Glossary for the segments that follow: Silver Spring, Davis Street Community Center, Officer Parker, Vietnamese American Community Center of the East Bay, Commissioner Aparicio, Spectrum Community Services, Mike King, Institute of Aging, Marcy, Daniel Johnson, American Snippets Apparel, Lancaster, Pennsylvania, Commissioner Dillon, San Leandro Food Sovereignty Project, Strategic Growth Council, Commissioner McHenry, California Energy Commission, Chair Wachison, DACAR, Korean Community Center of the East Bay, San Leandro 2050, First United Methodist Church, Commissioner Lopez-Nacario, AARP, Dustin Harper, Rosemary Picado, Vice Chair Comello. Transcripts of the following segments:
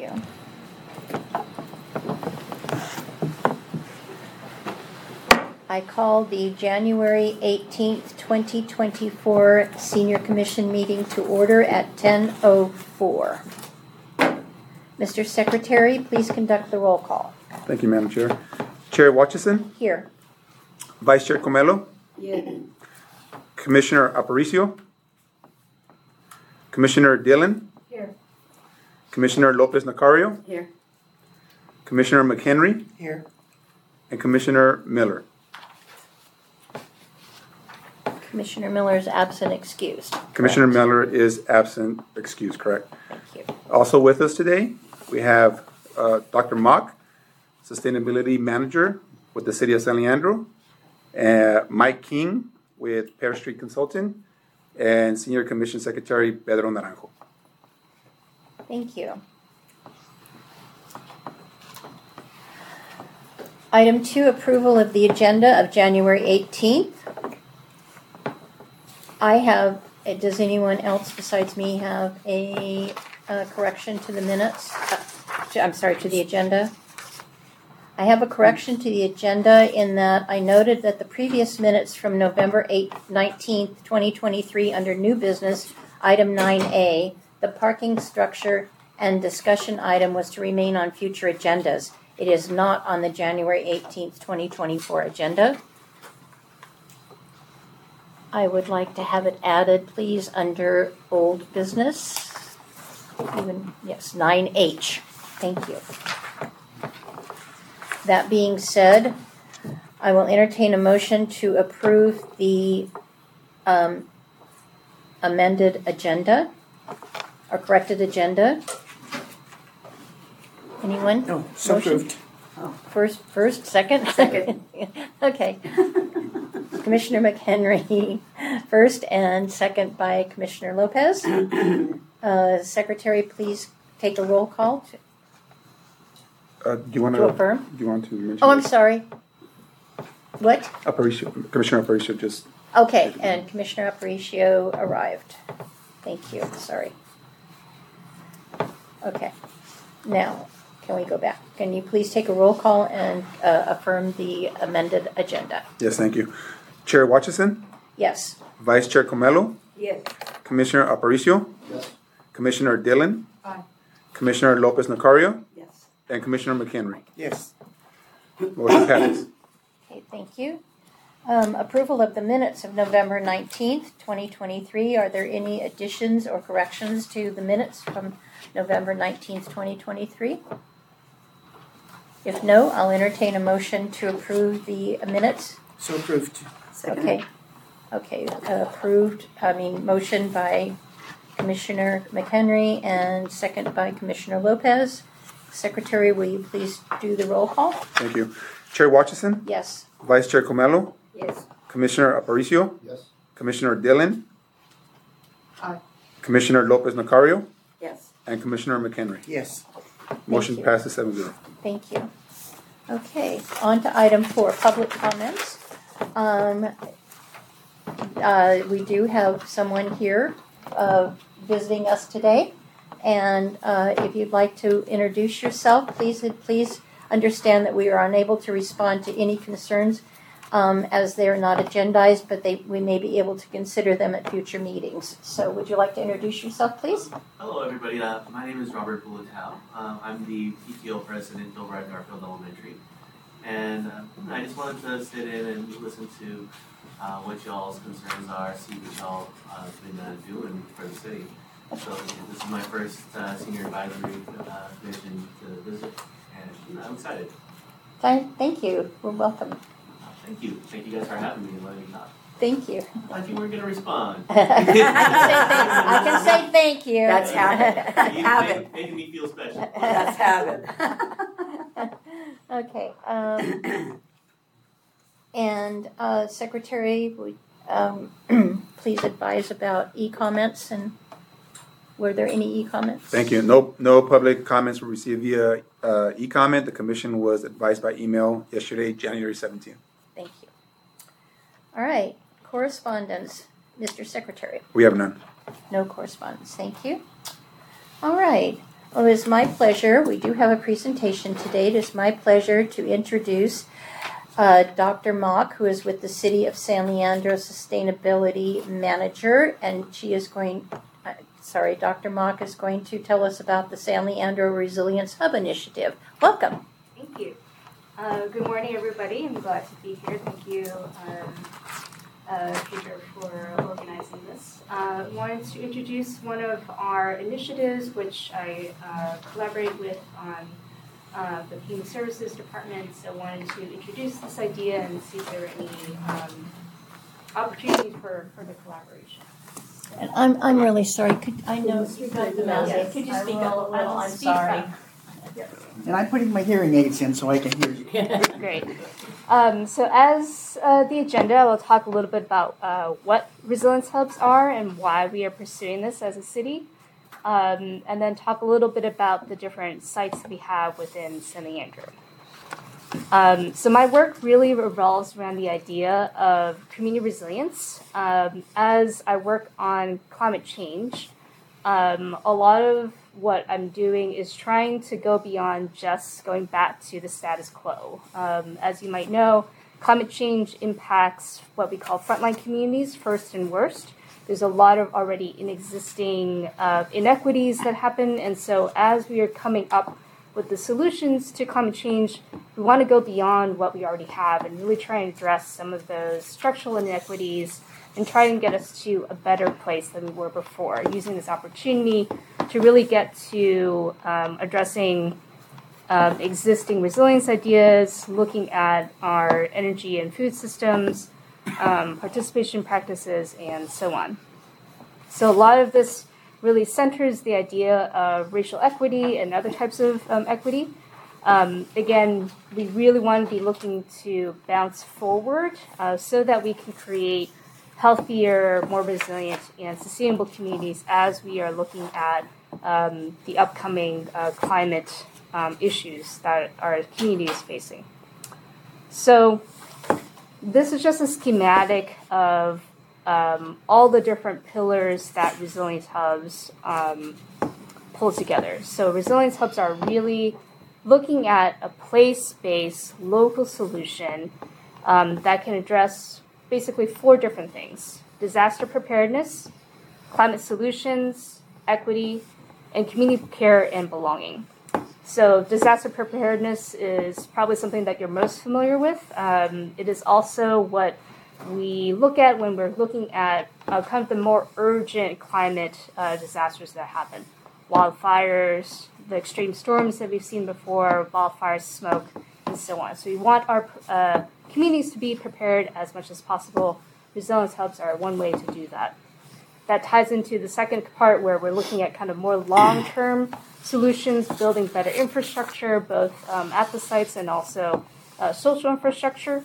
you. I call the January 18th, 2024 Senior Commission meeting to order at 10:04. Mr. Secretary, please conduct the roll call. Thank you, Madam Chair. Chair Wachison? Here. Vice Chair Comello? Yes. Commissioner Aparicio? Commissioner Dillon? Here. Commissioner Lopez-Nacario? Here. Commissioner McHenry? Here. And Commissioner Miller. Commissioner Miller is absent, excused. Commissioner Miller is absent, excused, correct. Thank you. Also with us today, we have Dr. Mock, Sustainability Manager with the City of San Leandro, Mike King with Pear Street Consulting, and Senior Commission Secretary Pedro Naranjo. Thank you. Item 2, approval of the agenda of January 18th. Does anyone else besides me have a correction to the minutes? To the agenda. I have a correction to the agenda in that I noted that the previous minutes from November 19th, 2023, under new business, item 9A, the parking structure and discussion item was to remain on future agendas. It is not on the January 18th, 2024 agenda. I would like to have it added, please, under old business. Yes, 9H. Thank you. That being said, I will entertain a motion to approve the amended agenda or corrected agenda. Anyone? No, so moved. Oh. First, second. Okay. Commissioner McHenry first and second by Commissioner Lopez. Secretary, please take a roll call. Do you want to affirm? Do you want to mention? Oh, I'm sorry. What? Aparicio. Commissioner Aparicio just... Okay, and Commissioner Aparicio arrived. Thank you. Sorry. Okay. Now, can we go back? Can you please take a roll call and affirm the amended agenda? Yes, thank you. Chair Wachison? Yes. Vice Chair Comello? Yes. Commissioner Aparicio? Yes. Commissioner Dillon? Aye. Commissioner Lopez-Nacario? Yes. And Commissioner McHenry? Yes. Motion passes. Okay, thank you. Approval of the minutes of November 19th, 2023. Are there any additions or corrections to the minutes from November 19th, 2023? If no, I'll entertain a motion to approve the minutes. So approved. Second. Okay. Motion by Commissioner McHenry and second by Commissioner Lopez. Secretary, will you please do the roll call? Thank you. Chair Wachison? Yes. Vice Chair Comello? Yes. Commissioner Aparicio? Yes. Commissioner Dillon? Aye. Commissioner Lopez-Nacario? Yes. And Commissioner McHenry? Yes. Motion passes 7-0. Thank you. Okay, on to item 4, public comments. We do have someone here visiting us today, and if you'd like to introduce yourself, please understand that we are unable to respond to any concerns as they are not agendized, but we may be able to consider them at future meetings. So would you like to introduce yourself, please? Hello, everybody. My name is Robert Bulatow. I'm the PTO president over at Garfield Elementary. And I just wanted to sit in and listen to what y'all's concerns are, see what y'all have been doing for the city. So this is my first senior advisory commission to visit, and I'm excited. Thank you. We're welcome. Thank you. Thank you guys for having me and letting me talk. Thank you. I think we're going to respond. I can say thank you. That's habit. That's habit. Making me feel special. That's habit. Okay. And Secretary, please advise about e-comments. And were there any e-comments? Thank you. No public comments were received via e-comment. The commission was advised by email yesterday, January 17th. Thank you. All right. Correspondence, Mr. Secretary. We have none. No correspondence. Thank you. All right. Well, it is my pleasure. We do have a presentation today. It is my pleasure to introduce Dr. Mock, who is with the City of San Leandro Sustainability Manager, and she is Dr. Mock is going to tell us about the San Leandro Resilience Hub Initiative. Welcome. Thank you. Good morning, everybody. I'm glad to be here. Thank you, Peter, for organizing this. I wanted to introduce one of our initiatives, which I collaborate with on the Human Services Department. So I wanted to introduce this idea and see if there are any opportunities for further collaboration. And I'm really sorry. Could you speak up a little? I'm sorry. And I'm putting my hearing aids in so I can hear you. Great. So as the agenda, I will talk a little bit about what resilience hubs are and why we are pursuing this as a city, and then talk a little bit about the different sites that we have within San Leandro. So my work really revolves around the idea of community resilience. As I work on climate change, a lot of what I'm doing is trying to go beyond just going back to the status quo. As you might know, climate change impacts what we call frontline communities, first and worst. There's a lot of already existing inequities that happen, and so as we are coming up with the solutions to climate change, we want to go beyond what we already have and really try and address some of those structural inequities and try and get us to a better place than we were before, using this opportunity to really get to addressing existing resilience ideas, looking at our energy and food systems, participation practices, and so on. So a lot of this really centers the idea of racial equity and other types of equity. Again, we really want to be looking to bounce forward so that we can create healthier, more resilient, and sustainable communities as we are looking at the upcoming climate issues that our community is facing. So this is just a schematic of all the different pillars that resilience hubs pull together. So resilience hubs are really looking at a place-based local solution that can address basically four different things: disaster preparedness, climate solutions, equity, and community care and belonging. So disaster preparedness is probably something that you're most familiar with. It is also what we look at when we're looking at kind of the more urgent climate disasters that happen. Wildfires, the extreme storms that we've seen before, wildfires, smoke, and so on. So we want our communities to be prepared as much as possible. Resilience hubs are one way to do that. That ties into the second part where we're looking at kind of more long-term solutions, building better infrastructure, both at the sites and also social infrastructure.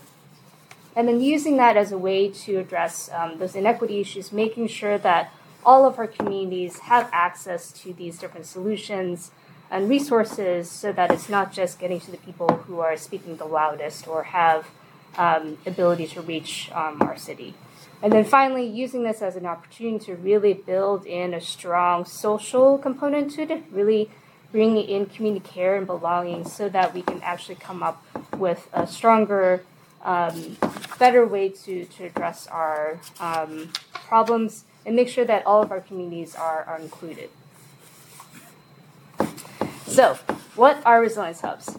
And then using that as a way to address those inequity issues, making sure that all of our communities have access to these different solutions and resources so that it's not just getting to the people who are speaking the loudest or have ability to reach our city. And then finally, using this as an opportunity to really build in a strong social component to it, really bringing in community care and belonging so that we can actually come up with a stronger, better way to address our problems and make sure that all of our communities are included. So, what are resilience hubs?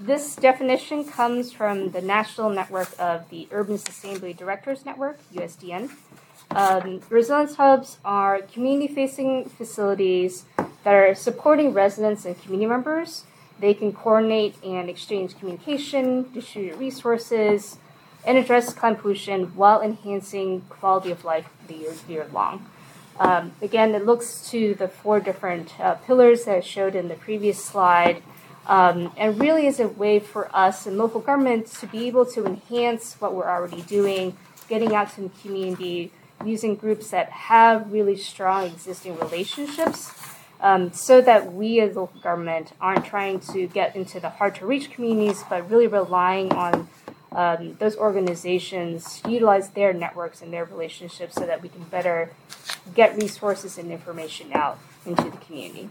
This definition comes from the National Network of the Urban Sustainability Directors Network, USDN. Resilience hubs are community-facing facilities that are supporting residents and community members. They can coordinate and exchange communication, distribute resources, and address climate pollution while enhancing quality of life year long. Again, it looks to the four different pillars that I showed in the previous slide, and really is a way for us and local governments to be able to enhance what we're already doing, getting out to the community, using groups that have really strong existing relationships, so that we as local government aren't trying to get into the hard-to-reach communities, but really relying on those organizations, utilize their networks and their relationships so that we can better get resources and information out into the community.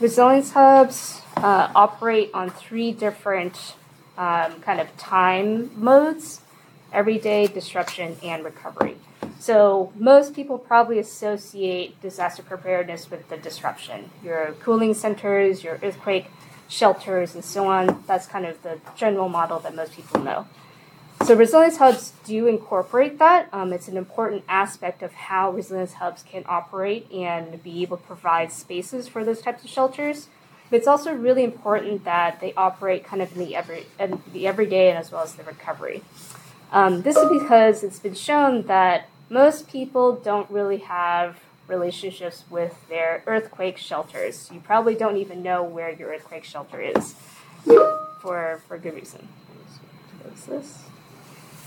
Resilience hubs operate on three different kind of time modes: everyday, disruption, and recovery. So most people probably associate disaster preparedness with the disruption. Your cooling centers, your earthquake shelters, and so on. That's kind of the general model that most people know. So resilience hubs do incorporate that. It's an important aspect of how resilience hubs can operate and be able to provide spaces for those types of shelters. But it's also really important that they operate kind of in the everyday and as well as the recovery. This is because it's been shown that most people don't really have relationships with their earthquake shelters. You probably don't even know where your earthquake shelter is for good reason.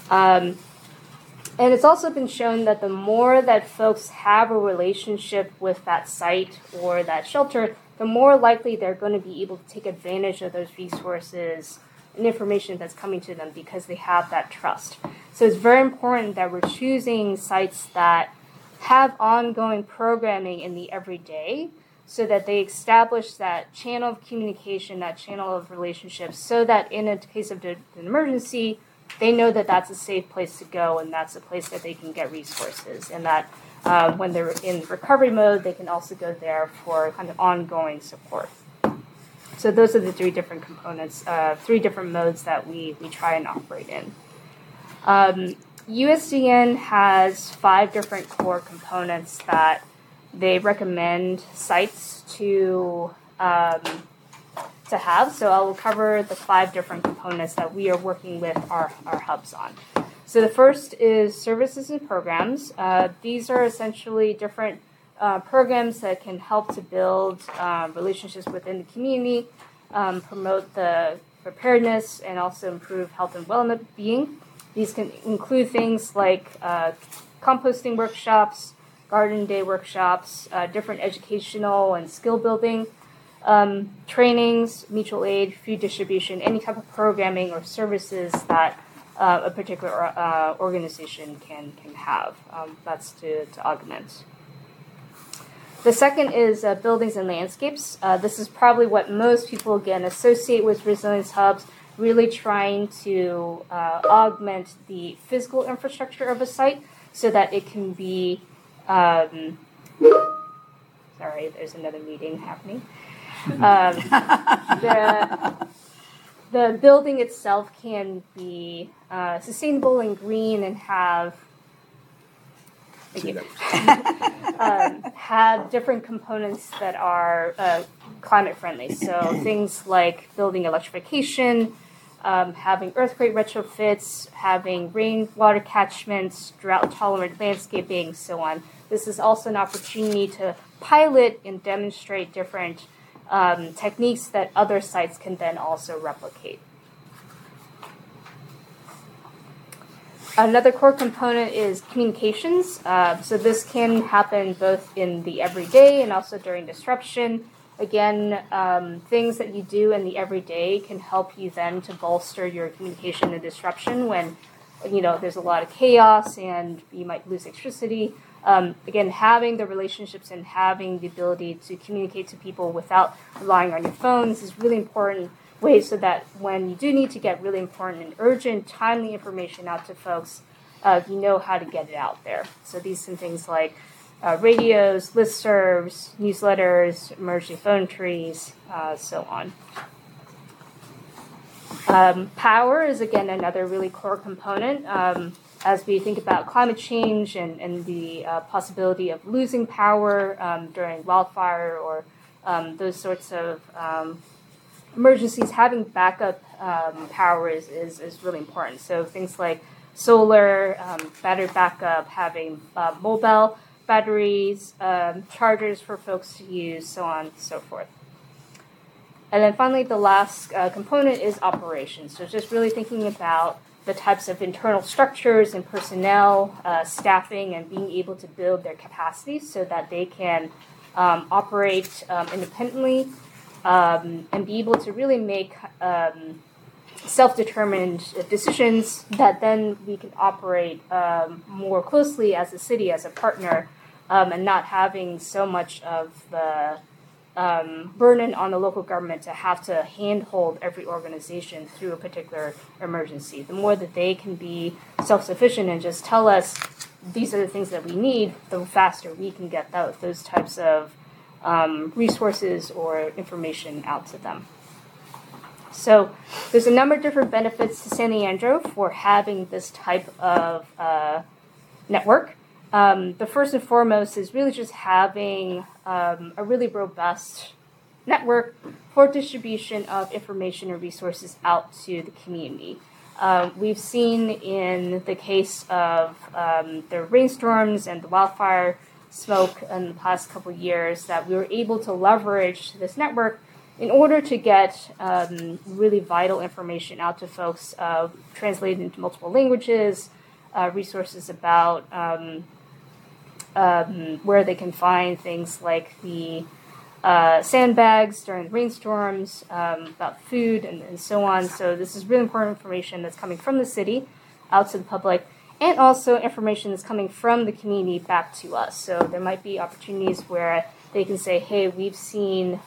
And it's also been shown that the more that folks have a relationship with that site or that shelter, the more likely they're going to be able to take advantage of those resources and information that's coming to them because they have that trust. So it's very important that we're choosing sites that have ongoing programming in the everyday so that they establish that channel of communication, that channel of relationships, so that in a case of an emergency, they know that that's a safe place to go and that's a place that they can get resources, and that when they're in recovery mode, they can also go there for kind of ongoing support. So those are the three different components, three different modes that we try and operate in. USDN has five different core components that they recommend sites to have. So I will cover the five different components that we are working with our hubs on. So the first is services and programs. These are essentially different programs that can help to build relationships within the community, promote the preparedness, and also improve health and well-being. These can include things like composting workshops, garden day workshops, different educational and skill building trainings, mutual aid, food distribution, any type of programming or services that a particular organization can have. That's to augment. The second is buildings and landscapes. This is probably what most people, again, associate with resilience hubs, really trying to augment the physical infrastructure of a site so that it can be sorry, there's another meeting happening. The building itself can be sustainable and green and have different components that are climate friendly. So things like building electrification, having earthquake retrofits, having rainwater catchments, drought-tolerant landscaping, so on. This is also an opportunity to pilot and demonstrate different techniques that other sites can then also replicate. Another core component is communications. So this can happen both in the everyday and also during disruption. Again, things that you do in the everyday can help you then to bolster your communication in disruption when, you know, there's a lot of chaos and you might lose electricity. Again, having the relationships and having the ability to communicate to people without relying on your phones is really important way so that when you do need to get really important and urgent, timely information out to folks, you know how to get it out there. So these are things like radios, listservs, newsletters, emergency phone trees, so on. Power is, again, another really core component. As we think about climate change and the possibility of losing power during wildfire or those sorts of emergencies, having backup power is really important. So things like solar, battery backup, having mobile batteries, chargers for folks to use, so on and so forth. And then finally, the last component is operations. So just really thinking about the types of internal structures and personnel, staffing, and being able to build their capacity so that they can operate independently and be able to really make self-determined decisions that then we can operate more closely as a city, as a partner, and not having so much of the burden on the local government to have to handhold every organization through a particular emergency. The more that they can be self-sufficient and just tell us these are the things that we need, the faster we can get those types of resources or information out to them. So there's a number of different benefits to San Leandro for having this type of network. The first and foremost is really just having a really robust network for distribution of information and resources out to the community. We've seen in the case of the rainstorms and the wildfire smoke in the past couple of years that we were able to leverage this network in order to get really vital information out to folks translated into multiple languages, resources about where they can find things like the sandbags during rainstorms, about food and so on. So this is really important information that's coming from the city out to the public, and also information that's coming from the community back to us. So there might be opportunities where they can say, hey, we've seen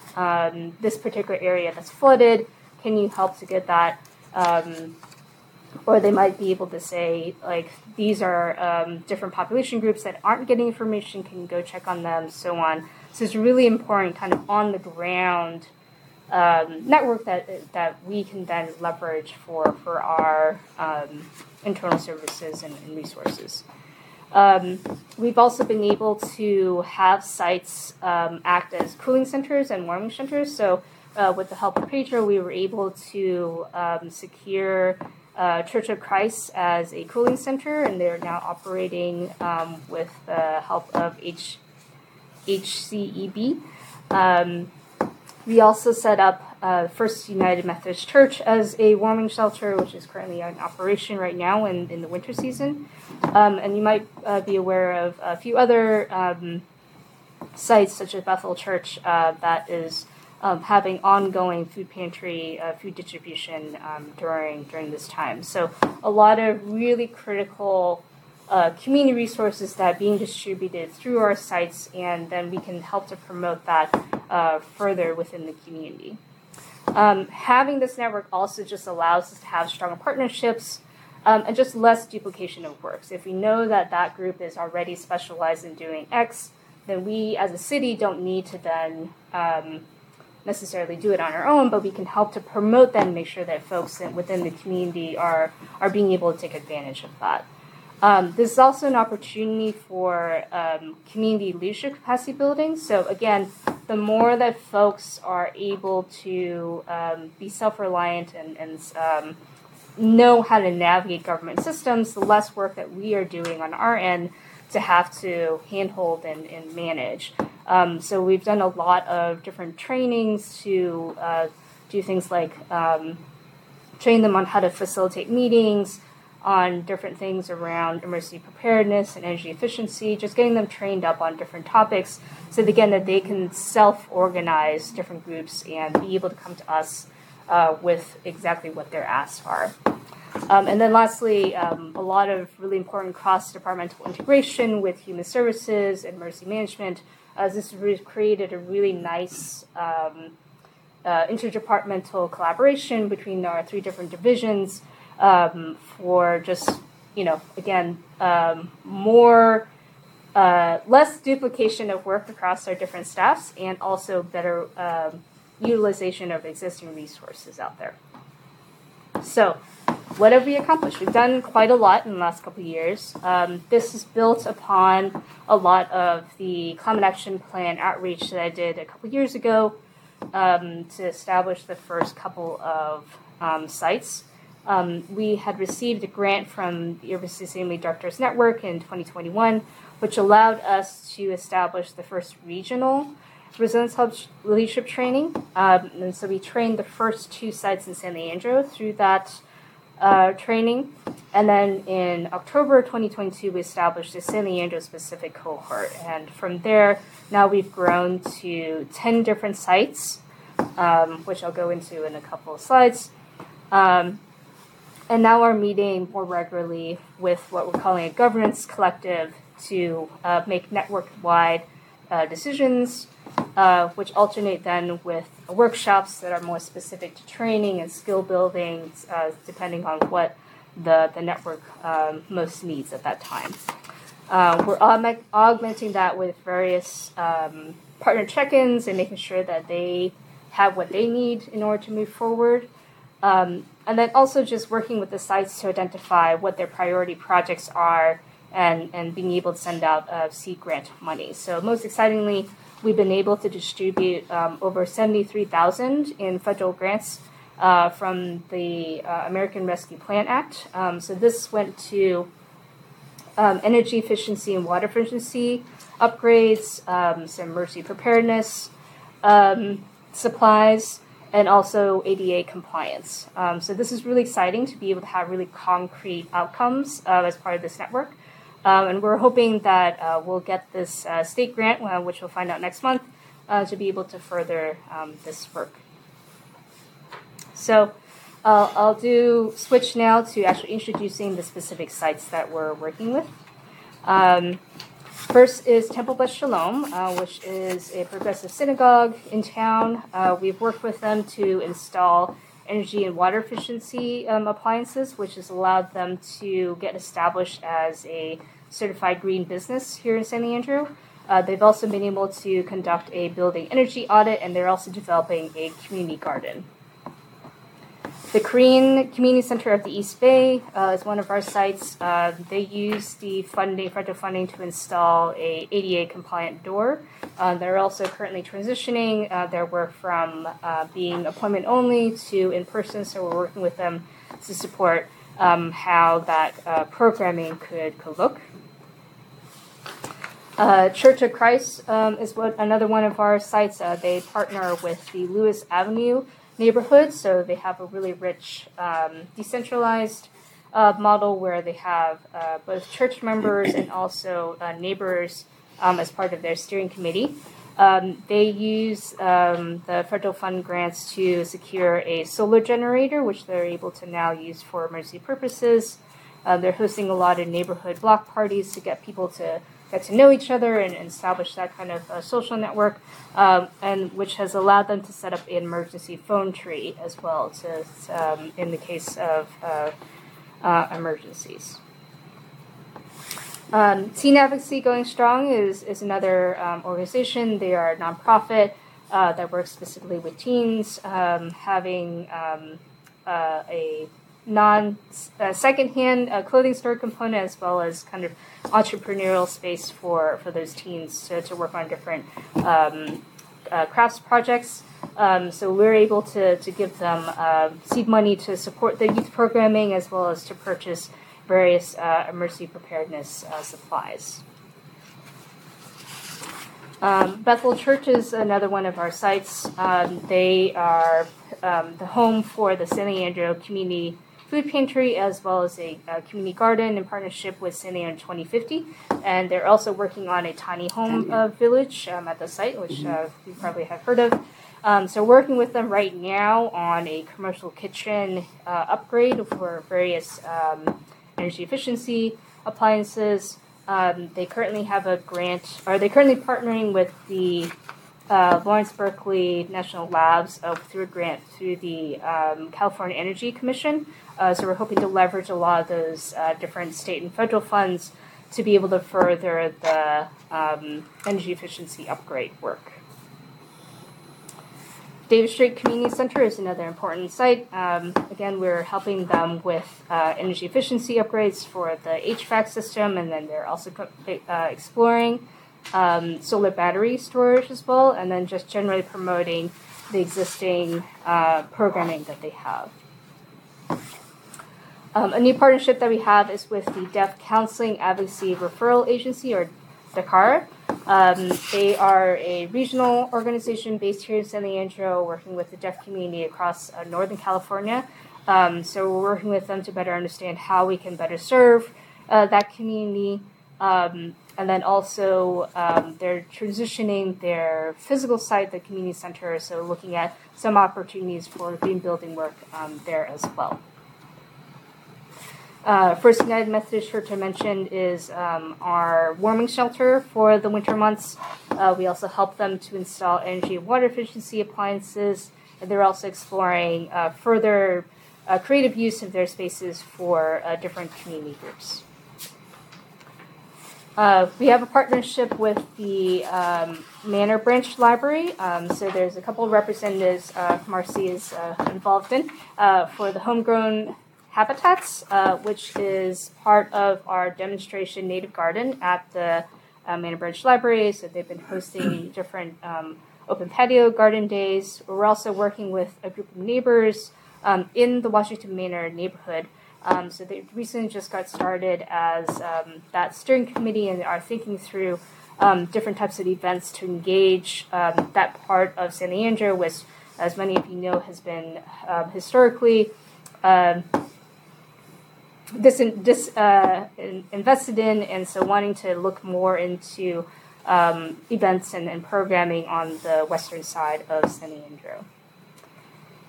this particular area that's flooded. Can you help to get that? Or they might be able to say, like, these are different population groups that aren't getting information, can you go check on them, so on. So it's a really important kind of on-the-ground network that we can then leverage for our internal services and resources. We've also been able to have sites act as cooling centers and warming centers. So with the help of Pedro, we were able to secure Church of Christ as a cooling center, and they're now operating with the help of HCEB. We also set up First United Methodist Church as a warming shelter, which is currently in operation right now in the winter season. And you might be aware of a few other sites, such as Bethel Church, that is having ongoing food pantry, food distribution during this time. So a lot of really critical community resources that are being distributed through our sites, and then we can help to promote that further within the community. Having this network also just allows us to have stronger partnerships and just less duplication of work. So if we know that group is already specialized in doing X, then we as a city don't need to then necessarily do it on our own, but we can help to promote that and make sure that folks within the community are being able to take advantage of that. This is also an opportunity for community leadership capacity building. So again, the more that folks are able to be self-reliant and know how to navigate government systems, the less work that we are doing on our end to have to handhold and manage. So we've done a lot of different trainings to do things like train them on how to facilitate meetings, on different things around emergency preparedness and energy efficiency, just getting them trained up on different topics so that, again, that they can self-organize different groups and be able to come to us with exactly what their asks are. And then lastly, a lot of really important cross-departmental integration with human services and emergency management. This has created a really nice interdepartmental collaboration between our three different divisions for just, again, less duplication of work across our different staffs, and also better utilization of existing resources out there. So what have we accomplished? We've done quite a lot in the last couple of years. This is built upon a lot of the Climate Action Plan outreach that I did a couple of years ago to establish the first couple of sites. We had received a grant from the Overseas Family Directors Network in 2021, which allowed us to establish the first regional Resilience Hub leadership training. And so we trained the first two sites in San Leandro through that training. And then in October 2022, we established a San Leandro-specific cohort. And from there, now we've grown to 10 different sites, which I'll go into in a couple of slides. And now we're meeting more regularly with what we're calling a governance collective to make network-wide decisions which alternate then with workshops that are more specific to training and skill building, depending on what the network most needs at that time. We're augmenting that with various partner check-ins and making sure that they have what they need in order to move forward. And then also just working with the sites to identify what their priority projects are and being able to send out seed grant money. So most excitingly, we've been able to distribute over $73,000 in federal grants from the American Rescue Plan Act. So this went to energy efficiency and water efficiency upgrades, some emergency preparedness supplies, and also ADA compliance. So this is really exciting to be able to have really concrete outcomes as part of this network. And we're hoping that we'll get this state grant, which we'll find out next month, to be able to further this work. So I'll switch now to actually introducing the specific sites that we're working with. First is Temple Beth Shalom, which is a progressive synagogue in town. We've worked with them to install energy and water efficiency appliances, which has allowed them to get established as a certified green business here in San Leandro. They've also been able to conduct a building energy audit, and they're also developing a community garden. The Korean Community Center of the East Bay is one of our sites. They use the federal funding to install a ADA-compliant door. They're also currently transitioning their work from being appointment-only to in-person, so we're working with them to support how that programming could look. Church of Christ is another one of our sites. They partner with the Lewis Avenue neighborhood, so they have a really rich decentralized model where they have both church members and also neighbors as part of their steering committee. They use the federal fund grants to secure a solar generator, which they're able to now use for emergency purposes. They're hosting a lot of neighborhood block parties to get people to get to know each other and establish that kind of social network, and which has allowed them to set up an emergency phone tree as well to, in the case of emergencies. Teen Advocacy Going Strong is another organization. They are a nonprofit that works specifically with teens, having a secondhand clothing store component, as well as kind of entrepreneurial space for those teens to work on different crafts projects. So we're able to give them seed money to support the youth programming, as well as to purchase various emergency preparedness supplies. Bethel Church is another one of our sites. They are the home for the San Leandro Community Food Pantry, as well as a community garden in partnership with San Leandro 2050. And they're also working on a tiny home village at the site, which you probably have heard of. So working with them right now on a commercial kitchen upgrade for various energy efficiency appliances. They currently have a grant, or they're currently partnering with the Lawrence Berkeley National Labs through a grant through the California Energy Commission. So we're hoping to leverage a lot of those different state and federal funds to be able to further the energy efficiency upgrade work. Davis Street Community Center is another important site. Again, we're helping them with energy efficiency upgrades for the HVAC system, and then they're also exploring solar battery storage as well, and then just generally promoting the existing programming that they have. A new partnership that we have is with the Deaf Counseling Advocacy Referral Agency, or DACAR. They are a regional organization based here in San Leandro, working with the deaf community across Northern California. So we're working with them to better understand how we can better serve that community. And then also they're transitioning their physical site, the community center, so looking at some opportunities for green building work there as well. First United Methodist Church, I mentioned, is our warming shelter for the winter months. We also help them to install energy and water efficiency appliances, and they're also exploring further creative use of their spaces for different community groups. We have a partnership with the Manor Branch Library, so there's a couple of representatives Marcy is involved in for the homegrown habitats, which is part of our demonstration native garden at the Manor Branch Library. So they've been hosting different open patio garden days. We're also working with a group of neighbors in the Washington Manor neighborhood. So they recently just got started as that steering committee and are thinking through different types of events to engage that part of San Leandro, which, as many of you know, has been historically invested in, and so wanting to look more into events and programming on the western side of San Leandro.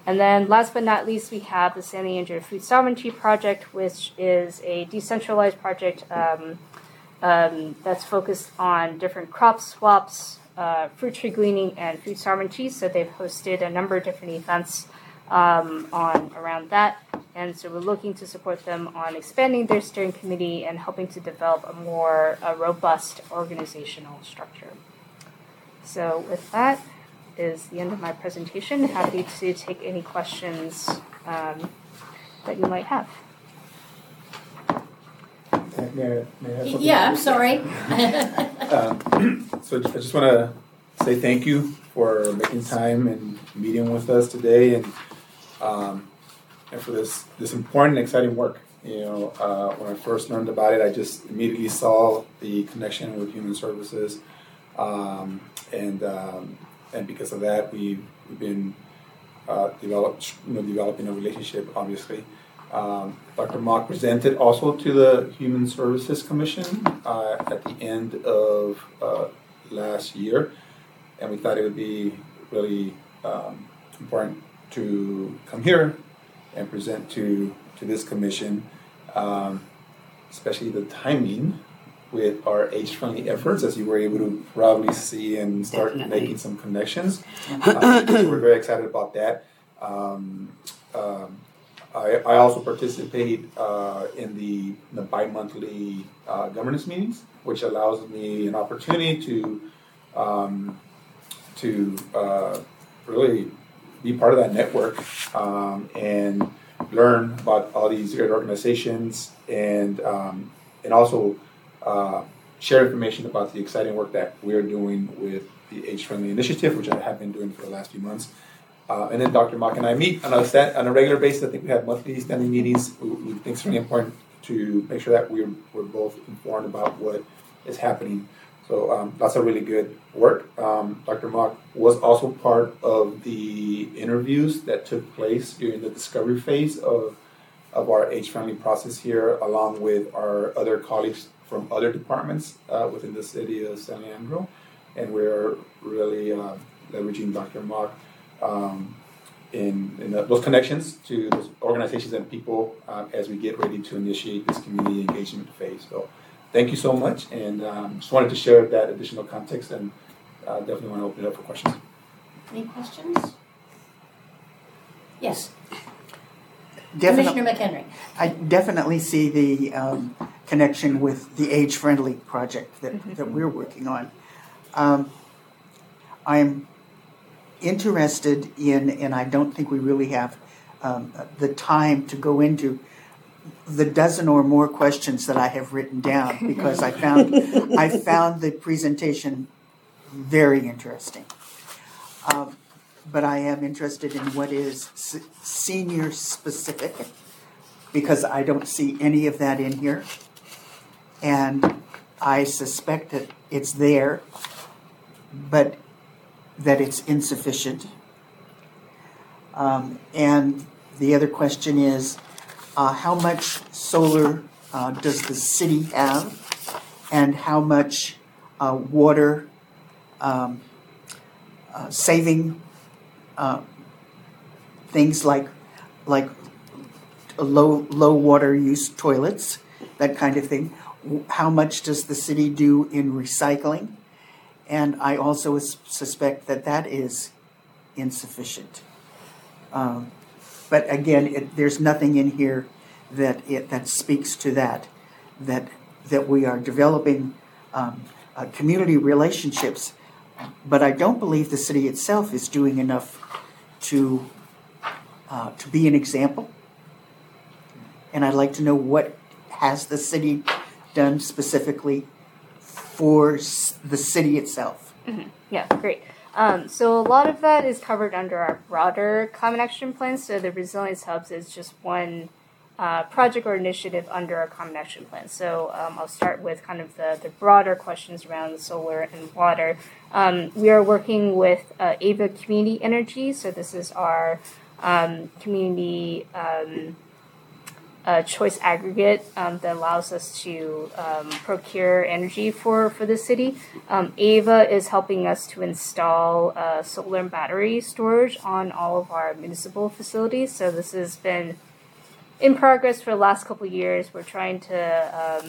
And then last but not least, we have the San Leandro Food Sovereignty Project, which is a decentralized project that's focused on different crop swaps, fruit tree gleaning, and food sovereignty. So they've hosted a number of different events on around that. And so we're looking to support them on expanding their steering committee and helping to develop a more robust organizational structure. So with that is the end of my presentation. Happy to take any questions that you might have. May I have something? Yeah, I'm sorry. So I just want to say thank you for making time and meeting with us today, and for this important and exciting work. You know, when I first learned about it, I just immediately saw the connection with human services, and because of that, we've been developing a relationship, obviously. Dr. Mock presented also to the Human Services Commission at the end of last year, and we thought it would be really important to come here and present to this commission, especially the timing with our age-friendly efforts, as you were able to probably see and start making some connections. So we're very excited about that. I also participate in the bi-monthly governance meetings, which allows me an opportunity to really be part of that network and learn about all these great organizations and also share information about the exciting work that we're doing with the Age Friendly Initiative, which I have been doing for the last few months. And then Dr. Mock and I meet on a regular basis. I think we have monthly standing meetings. We think it's really important to make sure that we're both informed about what is happening. So lots of really good work. Dr. Mock was also part of the interviews that took place during the discovery phase of our Age Friendly process here, along with our other colleagues from other departments within the city of San Leandro, and we're really leveraging Dr. Mock in those connections to those organizations and people as we get ready to initiate this community engagement phase. So thank you so much, and just wanted to share that additional context, and definitely want to open it up for questions. Any questions? Yes. Commissioner McHenry. I definitely see the connection with the age-friendly project that we're working on. I'm interested in, and I don't think we really have the time to go into the dozen or more questions that I have written down, because I found the presentation very interesting. But I am interested in what is senior specific, because I don't see any of that in here. And I suspect that it's there, but that it's insufficient. And the other question is, how much solar does the city have, and how much water saving things like low water use toilets, that kind of thing. How much does the city do in recycling? And I also suspect that that is insufficient. But again, there's nothing in here that speaks to that we are developing community relationships. But I don't believe the city itself is doing enough to be an example. And I'd like to know what has the city done specifically for the city itself. Mm-hmm. Yeah, great. So a lot of that is covered under our broader Common Action Plan. So the Resilience Hubs is just one project or initiative under our Common Action Plan. So I'll start with kind of the broader questions around solar and water. We are working with Ava Community Energy. So this is our community choice aggregate that allows us to procure energy for the city. Ava is helping us to install solar and battery storage on all of our municipal facilities. So this has been in progress for the last couple of years. We're trying to,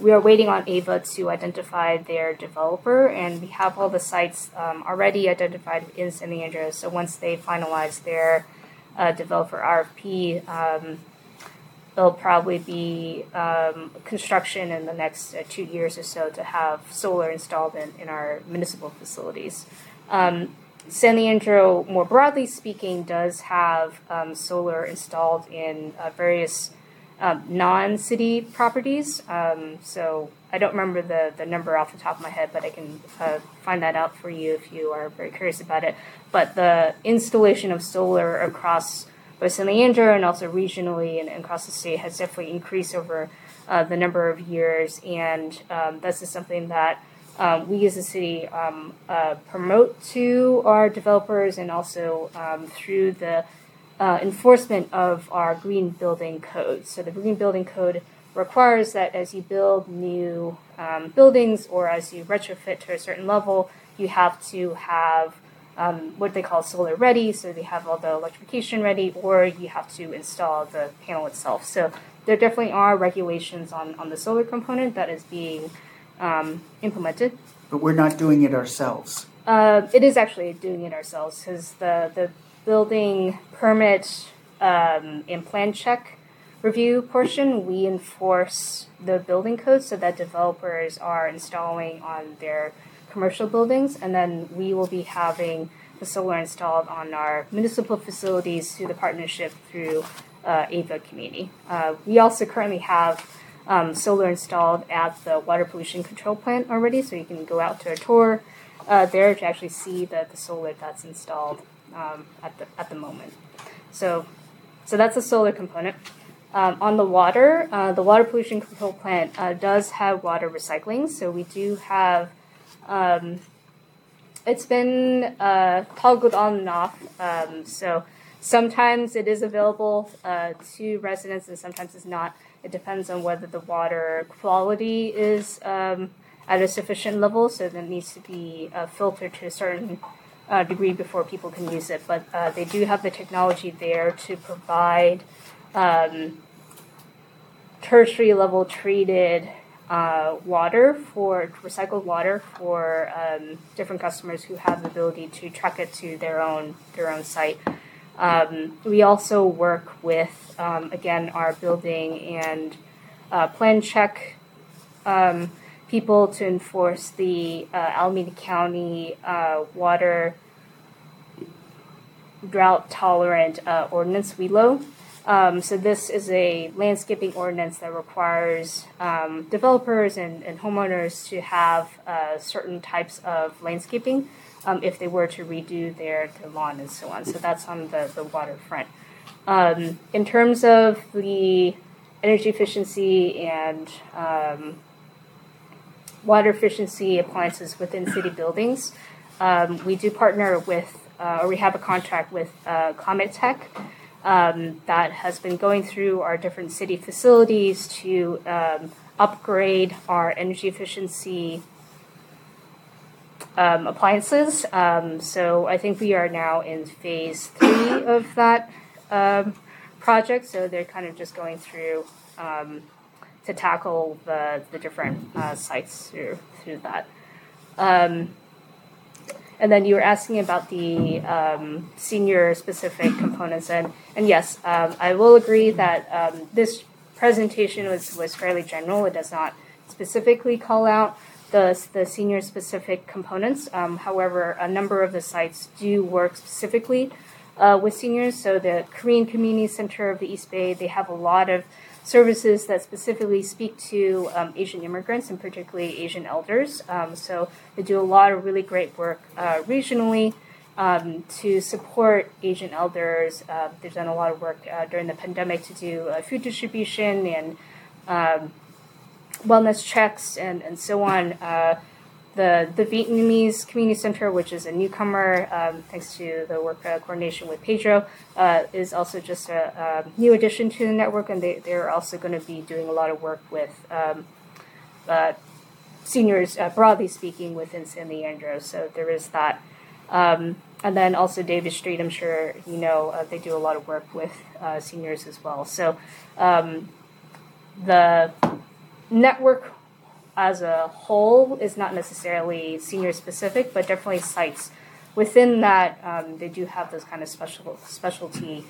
we are waiting on Ava to identify their developer, and we have all the sites already identified in San Leandro. So once they finalize their developer RFP, it'll probably be construction in the next 2 years or so to have solar installed in our municipal facilities. San Leandro, more broadly speaking, does have solar installed in various non-city properties. So I don't remember the number off the top of my head, but I can find that out for you if you are very curious about it. But the installation of solar across both San Leandro and also regionally and across the state has definitely increased over the number of years, and this is something that we as a city promote to our developers, and also through the enforcement of our green building code. So the green building code requires that as you build new buildings or as you retrofit to a certain level, you have to have what they call solar ready. So they have all the electrification ready, or you have to install the panel itself. So there definitely are regulations on the solar component that is being implemented. But we're not doing it ourselves. It is actually doing it ourselves, because the building permit and plan check review portion, we enforce the building code so that developers are installing on their commercial buildings, and then we will be having the solar installed on our municipal facilities through the partnership through Ava Community. We also currently have solar installed at the water pollution control plant already, so you can go out to a tour there to actually see the solar that's installed at the moment. So that's the solar component. On the water pollution control plant does have water recycling, so we do have, it's been toggled on and off, so sometimes it is available to residents and sometimes it's not. It depends on whether the water quality is at a sufficient level, so that needs to be filtered to a certain degree before people can use it. But they do have the technology there to provide tertiary level treated water for recycled water for different customers who have the ability to truck it to their own site. We also work with, again, our building and plan check people to enforce the Alameda County water drought tolerant ordinance, WILO. So this is a landscaping ordinance that requires developers and homeowners to have certain types of landscaping if they were to redo their lawn and so on. So that's on the water front. In terms of the energy efficiency and water efficiency appliances within city buildings, we do partner with, or we have a contract with Climate Tech. That has been going through our different city facilities to upgrade our energy efficiency appliances. So I think we are now in phase 3 of that project, so they're kind of just going through to tackle the different sites through that. And then you were asking about the senior-specific components, and yes, I will agree that this presentation was fairly general. It does not specifically call out the senior-specific components. However, a number of the sites do work specifically with seniors. So the Korean Community Center of the East Bay, they have a lot of services that specifically speak to Asian immigrants and particularly Asian elders. So they do a lot of really great work regionally to support Asian elders. They've done a lot of work during the pandemic to do food distribution and wellness checks and so on. The Vietnamese Community Center, which is a newcomer, thanks to the work coordination with Pedro, is also just a new addition to the network, and they're also going to be doing a lot of work with seniors, broadly speaking, within San Leandro, so there is that. And then also Davis Street, I'm sure you know, they do a lot of work with seniors as well. So the network as a whole is not necessarily senior specific, but definitely sites within that they do have those kind of specialty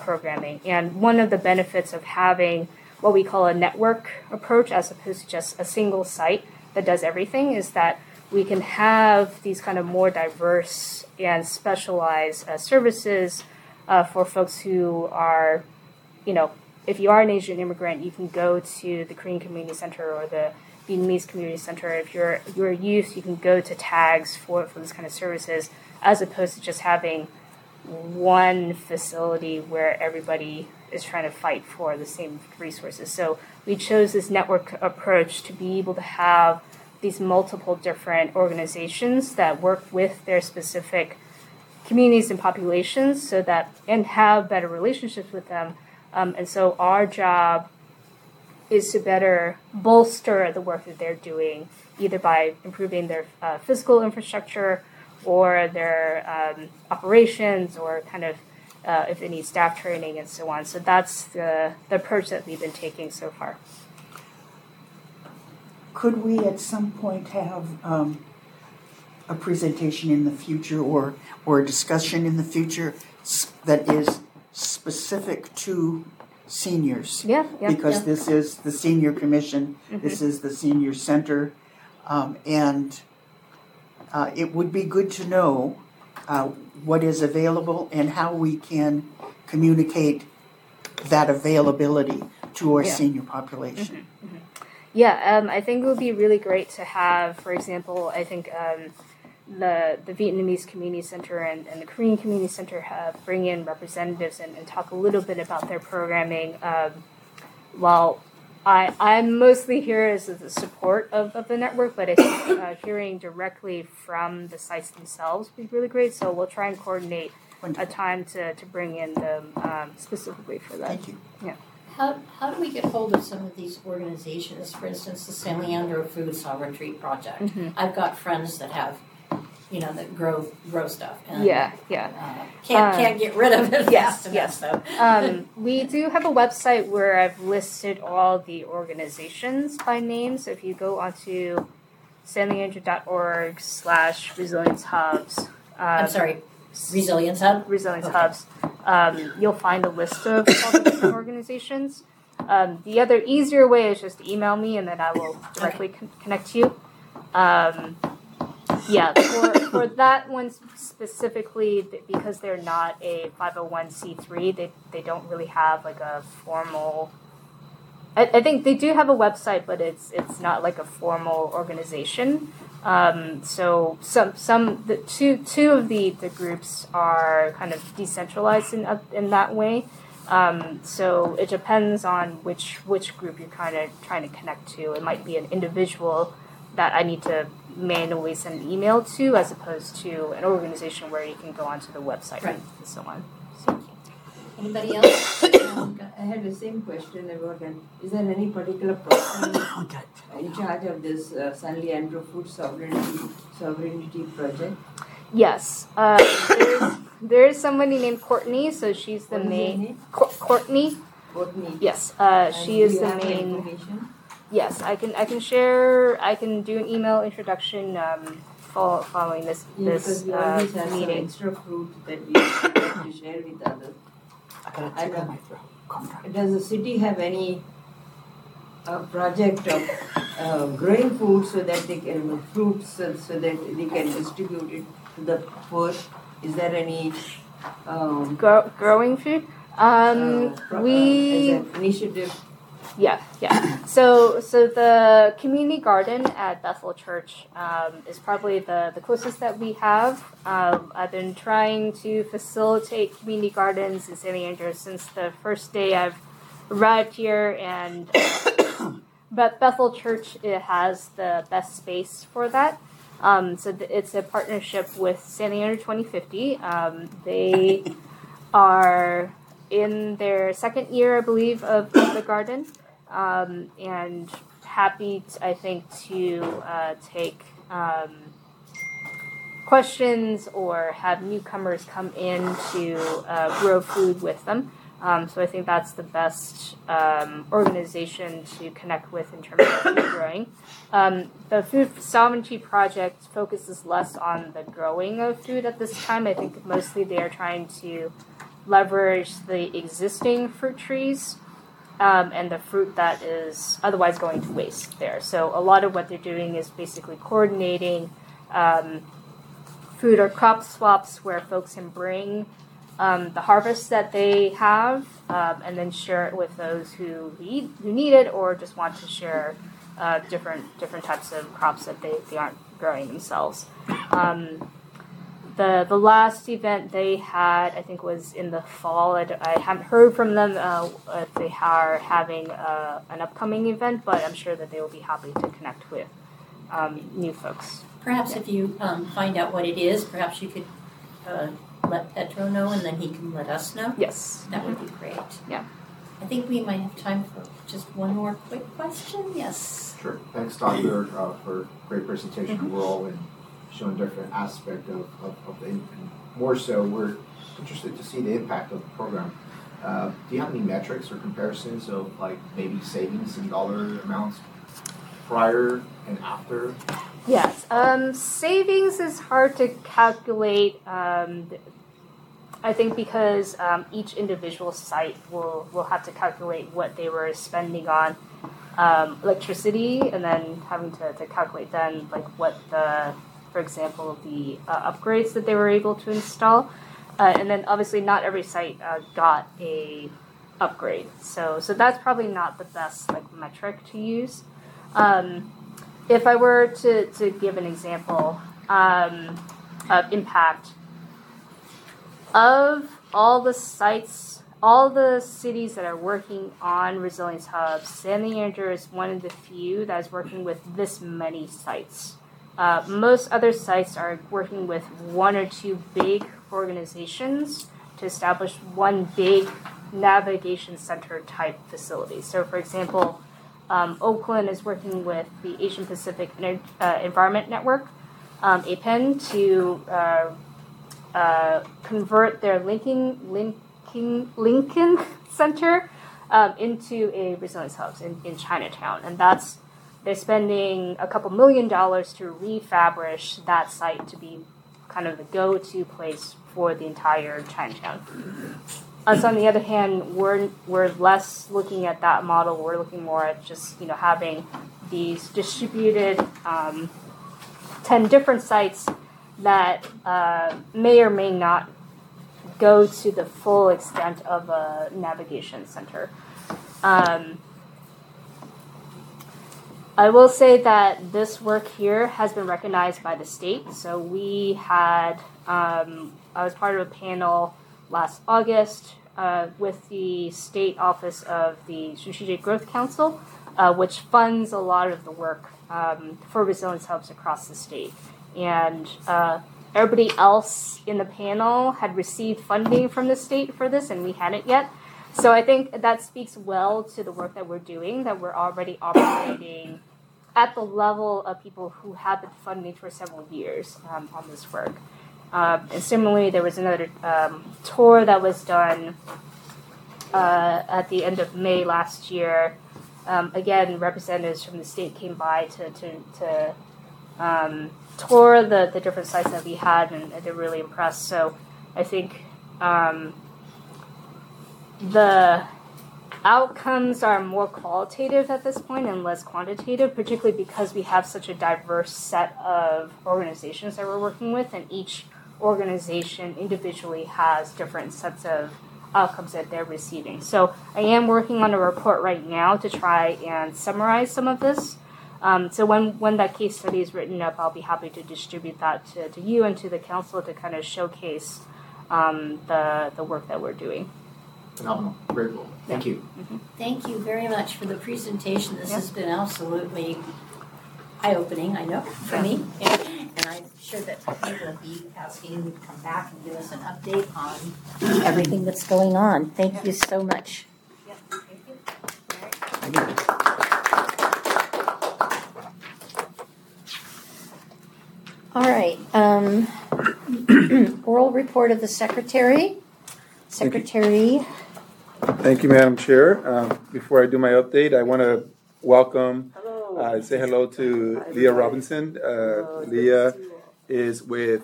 programming. And one of the benefits of having what we call a network approach as opposed to just a single site that does everything is that we can have these kind of more diverse and specialized services for folks who are, you know, if you are an Asian immigrant, you can go to the Korean Community Center or the Vietnamese Community Center. If you're a youth, you can go to TAGS for this kind of services, as opposed to just having one facility where everybody is trying to fight for the same resources. So we chose this network approach to be able to have these multiple different organizations that work with their specific communities and populations, so that and have better relationships with them. And so our job is to better bolster the work that they're doing, either by improving their physical infrastructure or their operations, or kind of if they need staff training and so on. So that's the approach that we've been taking so far. Could we at some point have a presentation in the future or a discussion in the future that is specific to seniors? Because this is the senior commission, this is the senior center, and it would be good to know what is available and how we can communicate that availability to our senior population. I think it would be really great to have, for example, I think the Vietnamese Community Center and the Korean Community Center have bring in representatives and talk a little bit about their programming. While I'm mostly here as the support of the network, but I think hearing directly from the sites themselves would be really great. So we'll try and coordinate a time to bring in them specifically for that. Thank you. Yeah. How do we get hold of some of these organizations? For instance, the San Leandro Food Sovereignty Project. I've got friends that have, you know, that grow stuff. And, can't get rid of it fast enough. So. We do have a website where I've listed all the organizations by name. So if you go onto sanleandro.org/resilience hubs. I'm sorry, Resilience Hub? Resilience Hubs. You'll find a list of all the different organizations. The other easier way is just email me, and then I will directly connect you. For that one specifically, because they're not a 501c3, they don't really have like a formal. I think they do have a website, but it's not like a formal organization. So the two of the groups are kind of decentralized in that way. So it depends on which group you're kind of trying to connect to. It might be an individual that I need to manually send an email to, as opposed to an organization where you can go onto the website and so on. So. Anybody else? I had the same question about is there any particular person in charge of this San Leandro Food Sovereignty Project? Yes. There's There is somebody named Courtney, so she's the main. Courtney. Yes, she is the main. Yes, I can share. I can do an email introduction following this meeting. Extra food that you share with others. I got my throat. Does the city have any project of growing food so that they can fruits so that they can distribute it to the poor? Is there any growing food? We as an initiative. Yeah. So the community garden at Bethel Church is probably the closest that we have. I've been trying to facilitate community gardens in San Leandro since the first day I've arrived here, and but Bethel Church, it has the best space for that. It's a partnership with San Leandro 2050. They are in their second year, I believe, of the garden, and happy, to take questions or have newcomers come in to grow food with them. So I think that's the best organization to connect with in terms of food growing. The Food Sovereignty Project focuses less on the growing of food at this time. I think mostly they are trying to leverage the existing fruit trees and the fruit that is otherwise going to waste there. So a lot of what they're doing is basically coordinating food or crop swaps where folks can bring the harvest that they have, and then share it with those who need it or just want to share different types of crops that they aren't growing themselves. The last event they had, I think, was in the fall. I haven't heard from them if they are having an upcoming event, but I'm sure that they will be happy to connect with new folks. Perhaps if you find out what it is, perhaps you could... let Pedro know, and then he can let us know. Yes. That would be great. Yeah. I think we might have time for just one more quick question. Yes. Sure. Thanks, Doctor, for a great presentation. Mm-hmm. We're all in showing different aspect of the, and more so, we're interested to see the impact of the program. Do you have any metrics or comparisons of, like, maybe savings in dollar amounts prior and after? Yes. Savings is hard to calculate. I think because each individual site will have to calculate what they were spending on electricity, and then having to calculate then, like, what for example, the upgrades that they were able to install. And then obviously not every site got a upgrade. So that's probably not the best, like, metric to use. If I were to give an example of impact, of all the sites, all the cities that are working on Resilience Hub, San Leandro is one of the few that is working with this many sites. Most other sites are working with one or two big organizations to establish one big navigation center type facility. So, for example, Oakland is working with the Asian Pacific Environment Network, APEN, to convert their Lincoln Center into a resilience hub in Chinatown. And they're spending a couple $1 million to refurbish that site to be kind of the go-to place for the entire Chinatown. Us, on the other hand, we're less looking at that model. We're looking more at just, having these distributed 10 different sites that may or may not go to the full extent of a navigation center. I will say that this work here has been recognized by the state. So we had, I was part of a panel last August with the State Office of the Strategic Growth Council, which funds a lot of the work for resilience hubs across the state. And everybody else in the panel had received funding from the state for this, and we hadn't yet. So I think that speaks well to the work that we're doing, that we're already operating at the level of people who have been funding for several years on this work. And similarly, there was another tour that was done at the end of May last year. Again, representatives from the state came by to tour the different sites that we had, and they're really impressed. So I think the outcomes are more qualitative at this point and less quantitative, particularly because we have such a diverse set of organizations that we're working with, and each organization individually has different sets of outcomes that they're receiving. So I am working on a report right now to try and summarize some of this. So when that case study is written up, I'll be happy to distribute that to you and to the council to kind of showcase the work that we're doing. Phenomenal. Great role. Thank you. Mm-hmm. Thank you very much for the presentation. This has been absolutely eye-opening, I know, for me. And I'm sure that we will be asking you to come back and give us an update on everything that's going on. Thank you so much. Yeah. Thank you. All right. Oral report of the Secretary. Secretary. Thank you, Madam Chair. Before I do my update, I want to welcome, say hello to Leah Robinson. Leah is with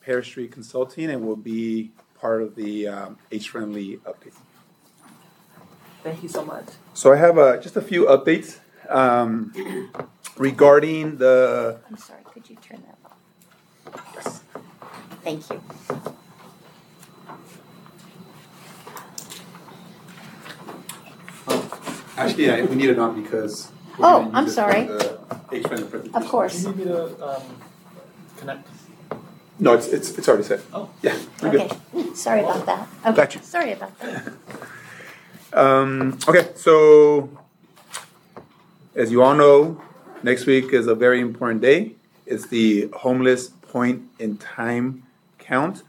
Pear Street Consulting and will be part of the age-friendly update. Thank you so much. So I have just a few updates regarding the... I'm sorry, could you turn that off? Yes. Thank you. Actually, we need it on because... I'm sorry. Of course. Do you need me to connect? No, it's already set. Oh. Yeah, we're good. Sorry about that. Okay. Gotcha. Sorry about that. Okay, so as you all know, next week is a very important day. It's the homeless point in time count.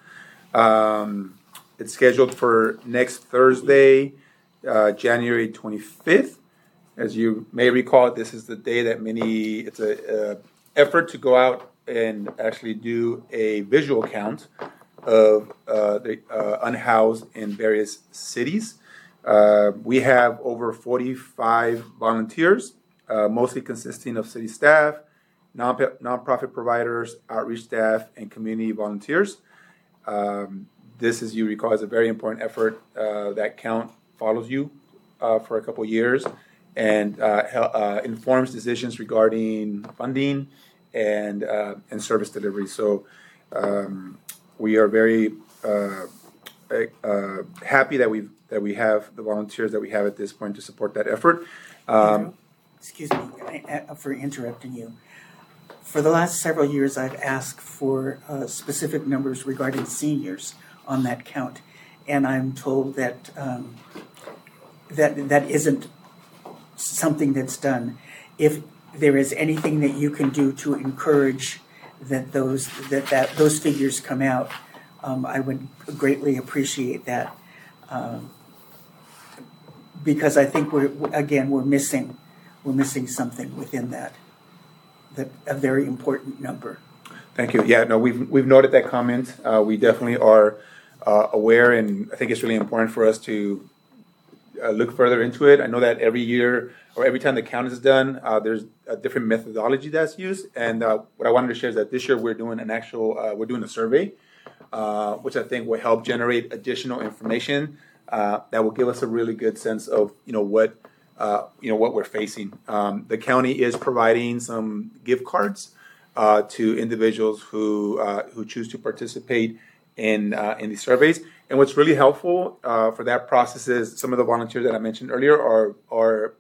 It's scheduled for next Thursday, January 25th. As you may recall, this is the day that it's an effort to go out and actually do a visual count of the unhoused in various cities. We have over 45 volunteers, mostly consisting of city staff, nonprofit providers, outreach staff, and community volunteers. This, as you recall, is a very important effort. That count follows you for a couple years and informs decisions regarding funding and service delivery. So we are very happy that we have the volunteers that we have at this point to support that effort. Excuse me for interrupting you. For the last several years, I've asked for specific numbers regarding seniors on that count, and I'm told that that isn't something that's done. If there is anything that you can do to encourage those figures come out, I would greatly appreciate that, because I think we're missing something within that a very important number. Thank you. Yeah, no, we've noted that comment. We definitely are aware, and I think it's really important for us to look further into it. I know that every year or every time the count is done, there's a different methodology that's used. And what I wanted to share is that this year we're doing a survey, which I think will help generate additional information that will give us a really good sense of what we're facing. The county is providing some gift cards to individuals who choose to participate in these surveys. And what's really helpful for that process is some of the volunteers that I mentioned earlier are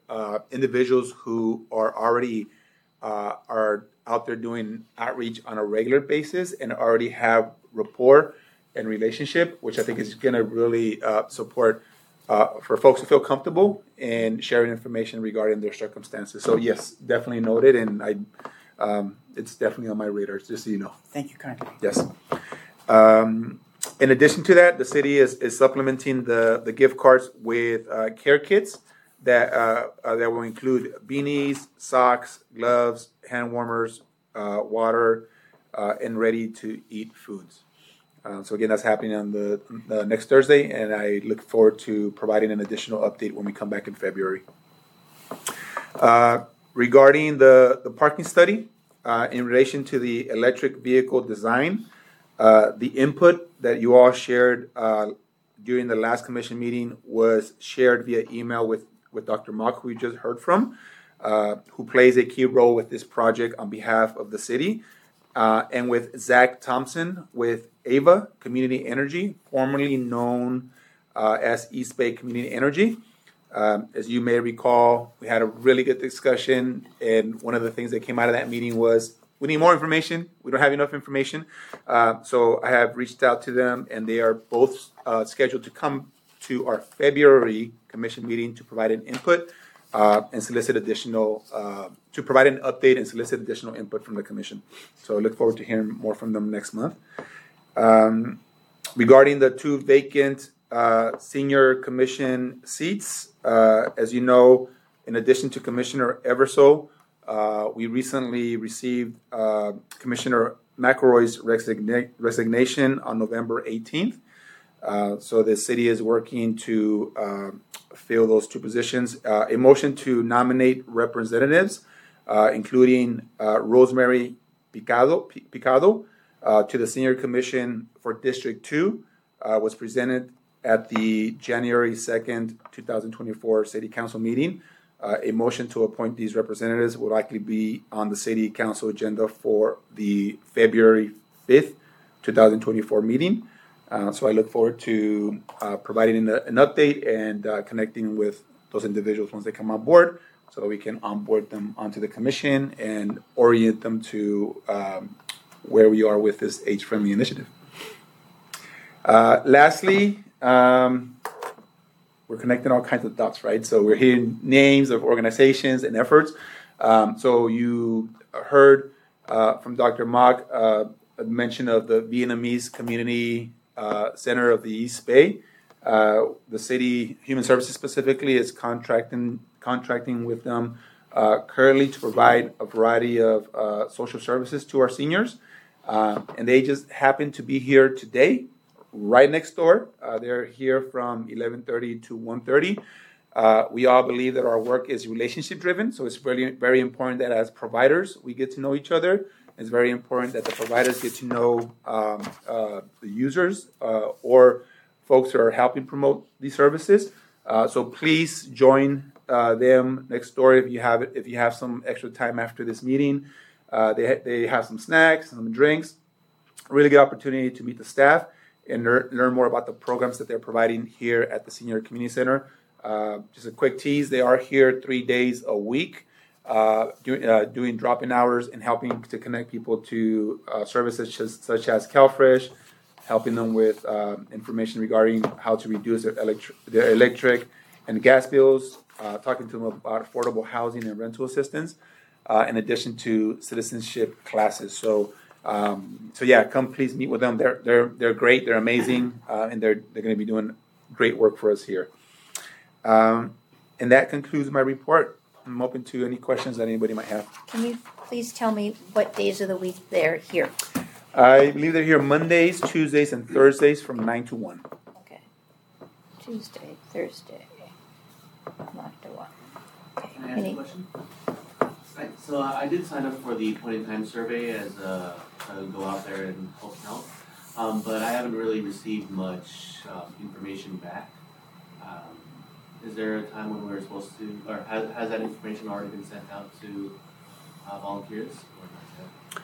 individuals who are already are out there doing outreach on a regular basis and already have rapport and relationship, which I think is going to really support for folks to feel comfortable in sharing information regarding their circumstances. So yes, definitely noted, and it's definitely on my radar, just so you know. Thank you kindly. Yes. In addition to that, the city is supplementing the gift cards with care kits that will include beanies, socks, gloves, hand warmers, water, and ready-to-eat foods. So again, that's happening on the next Thursday, and I look forward to providing an additional update when we come back in February. Regarding the parking study, in relation to the electric vehicle design, the input that you all shared during the last commission meeting was shared via email with Dr. Mock, who you just heard from, who plays a key role with this project on behalf of the city, and with Zach Thompson with Ava Community Energy, formerly known as East Bay Community Energy. As you may recall, we had a really good discussion, and one of the things that came out of that meeting was we need more information. We don't have enough information. So I have reached out to them, and they are both scheduled to come to our February commission meeting to provide an input and solicit additional, to provide an update and solicit additional input from the commission. So I look forward to hearing more from them next month. Regarding the two vacant senior commission seats, as you know, in addition to Commissioner Eversole, we recently received Commissioner McElroy's resignation on November 18th. So the city is working to fill those two positions. A motion to nominate representatives, including Rosemary Picado to the Senior Commission for District 2, was presented at the January 2nd, 2024 City Council meeting. A motion to appoint these representatives will likely be on the City Council agenda for the February 5th, 2024 meeting. So I look forward to providing an update and connecting with those individuals once they come on board so that we can onboard them onto the commission and orient them to where we are with this age-friendly initiative. Lastly, we're connecting all kinds of dots, right? So we're hearing names of organizations and efforts. So you heard from Dr. Mock a mention of the Vietnamese Community Center of the East Bay. The city, Human Services specifically, is contracting with them currently to provide a variety of social services to our seniors. And they just happen to be here today, right next door. They're here from 11:30 to 1:30. We all believe that our work is relationship driven, so it's really very important that as providers we get to know each other. It's very important that the providers get to know the users or folks who are helping promote these services. So please join them next door if you have some extra time after this meeting. They have some snacks, some drinks. Really good opportunity to meet the staff and learn more about the programs that they're providing here at the Senior Community Center. Just a quick tease, they are here 3 days a week doing drop-in hours and helping to connect people to services such as CalFresh, helping them with information regarding how to reduce their electric and gas bills, talking to them about affordable housing and rental assistance, in addition to citizenship classes. So yeah, come please meet with them. They're great. They're amazing, and they're going to be doing great work for us here. And that concludes my report. I'm open to any questions that anybody might have. Can you please tell me what days of the week they're here? I believe they're here Mondays, Tuesdays, and Thursdays from 9 to 1. Okay. Tuesday, Thursday, 9 to 1. Okay. Can I ask a question? So I did sign up for the point-in-time survey as I would go out there and help, but I haven't really received much information back. Is there a time when we're supposed to, or has that information already been sent out to volunteers? Or not yet?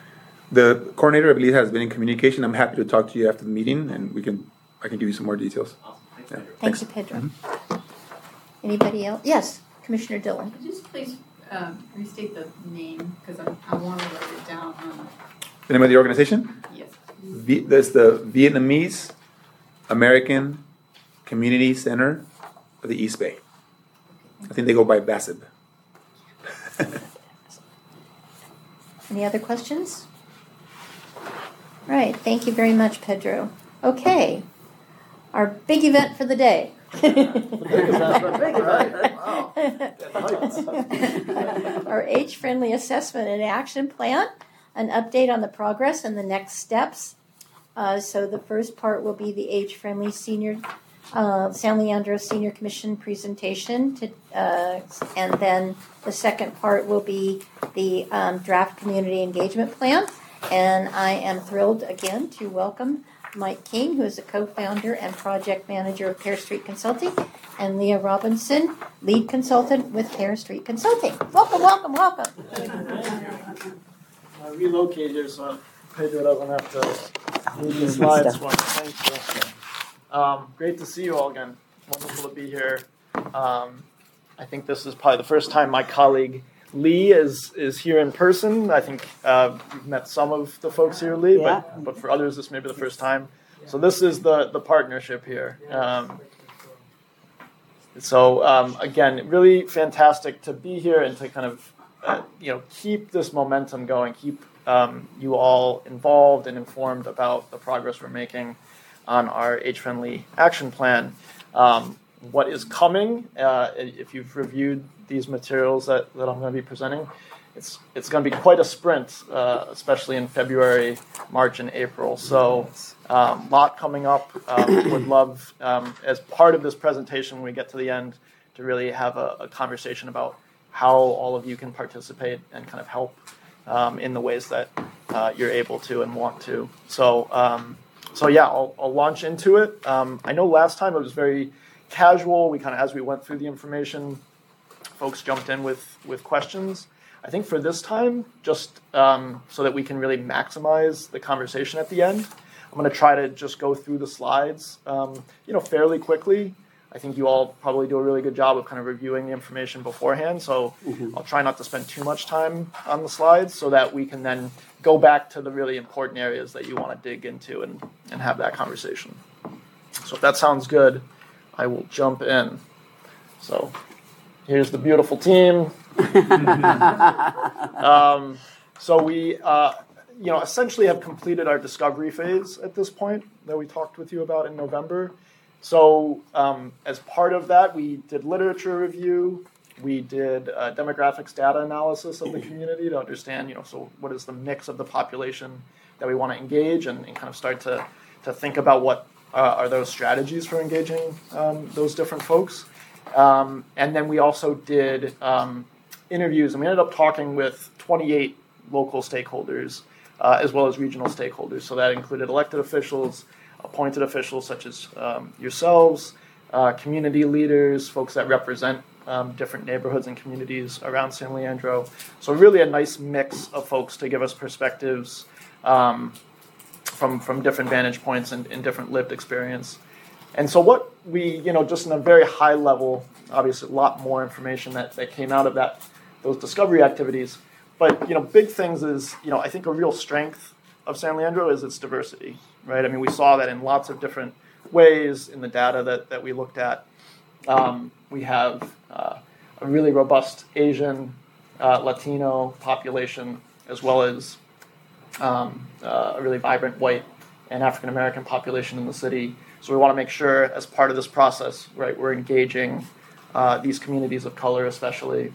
The coordinator, I believe, has been in communication. I'm happy to talk to you after the meeting, and I can give you some more details. Awesome. Thanks, yeah. Pedro. Thank you, Pedro. Mm-hmm. Anybody else? Yes, Commissioner Dillon. Could you just please restate the name, because I want to write it down. The name of the organization? Yes. That's the Vietnamese American Community Center of the East Bay. I think they go by VASIB. Any other questions? All right. Thank you very much, Pedro. Okay. Our big event for the day. Our age-friendly assessment and action plan, an update on the progress and the next steps, So the first part will be the age-friendly senior San Leandro Senior Commission presentation, and then the second part will be the draft community engagement plan. And I am thrilled again to welcome Mike King, who is a co-founder and project manager of Pear Street Consulting, and Leah Robinson, lead consultant with Pear Street Consulting. Welcome, welcome, welcome. I relocated here, so Pedro doesn't have to move the slides. Thank you. Great to see you all again. Wonderful to be here. I think this is probably the first time my colleague Lee is here in person. I think we've met some of the folks here, Lee, but for others this may be the first time. So this is the partnership here. Again, really fantastic to be here and to kind of keep this momentum going, keep you all involved and informed about the progress we're making on our age-friendly action plan. What is coming, if you've reviewed these materials that I'm going to be presenting, it's going to be quite a sprint, especially in February, March, and April. So a lot coming up. Would love, as part of this presentation, when we get to the end, to really have a conversation about how all of you can participate and kind of help in the ways that you're able to and want to. So I'll launch into it. I know last time it was very casual. We kind of, as we went through the information, folks jumped in with questions. I think for this time, just so that we can really maximize the conversation at the end, I'm going to try to just go through the slides, fairly quickly. I think you all probably do a really good job of kind of reviewing the information beforehand, so I'll try not to spend too much time on the slides so that we can then go back to the really important areas that you want to dig into and have that conversation. So if that sounds good, I will jump in. So here's the beautiful team. So we essentially have completed our discovery phase at this point that we talked with you about in November. So as part of that, we did literature review. We did demographics data analysis of the community to understand, so what is the mix of the population that we want to engage and kind of start to think about what are those strategies for engaging those different folks. And then we also did interviews, and we ended up talking with 28 local stakeholders as well as regional stakeholders. So that included elected officials, appointed officials such as yourselves, community leaders, folks that represent different neighborhoods and communities around San Leandro. So really a nice mix of folks to give us perspectives from different vantage points and different lived experience. And so what we, just in a very high level, obviously a lot more information that came out of those discovery activities. But, big things is, I think a real strength of San Leandro is its diversity, right? I mean, we saw that in lots of different ways in the data that we looked at. We have a really robust Asian, Latino population, as well as a really vibrant white and African-American population in the city. So we want to make sure, as part of this process, right, we're engaging these communities of color especially.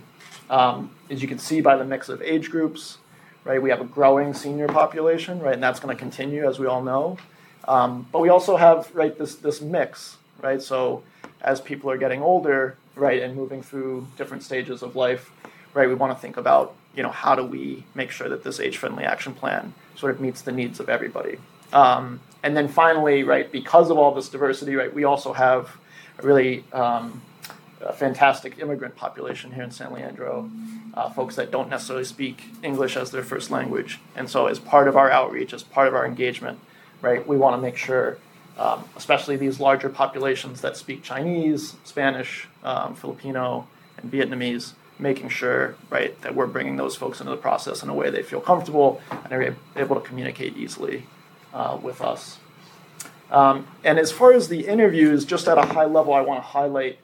As you can see by the mix of age groups, right, we have a growing senior population, right, and that's going to continue, as we all know. But we also have, right, this mix, right? So as people are getting older, right, and moving through different stages of life, right, we want to think about, how do we make sure that this age-friendly action plan sort of meets the needs of everybody. And then finally, right, because of all this diversity, right, we also have a really fantastic immigrant population here in San Leandro. Folks that don't necessarily speak English as their first language. And so as part of our outreach, as part of our engagement, right, we want to make sure, especially these larger populations that speak Chinese, Spanish, Filipino, and Vietnamese, making sure, right, that we're bringing those folks into the process in a way they feel comfortable and are able to communicate easily with us. And as far as the interviews, just at a high level, I want to highlight,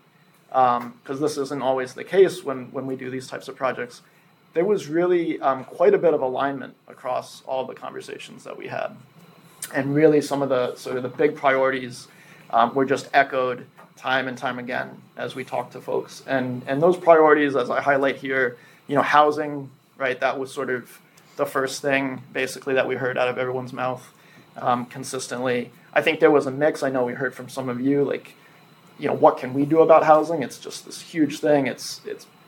because this isn't always the case when we do these types of projects, there was really quite a bit of alignment across all the conversations that we had. And really some of the sort of the big priorities were just echoed time and time again as we talked to folks. And those priorities, as I highlight here, housing, right, that was sort of the first thing basically that we heard out of everyone's mouth. consistently. I think there was a mix. I know we heard from some of you, like, you know, what can we do about housing? It's just this huge thing. It's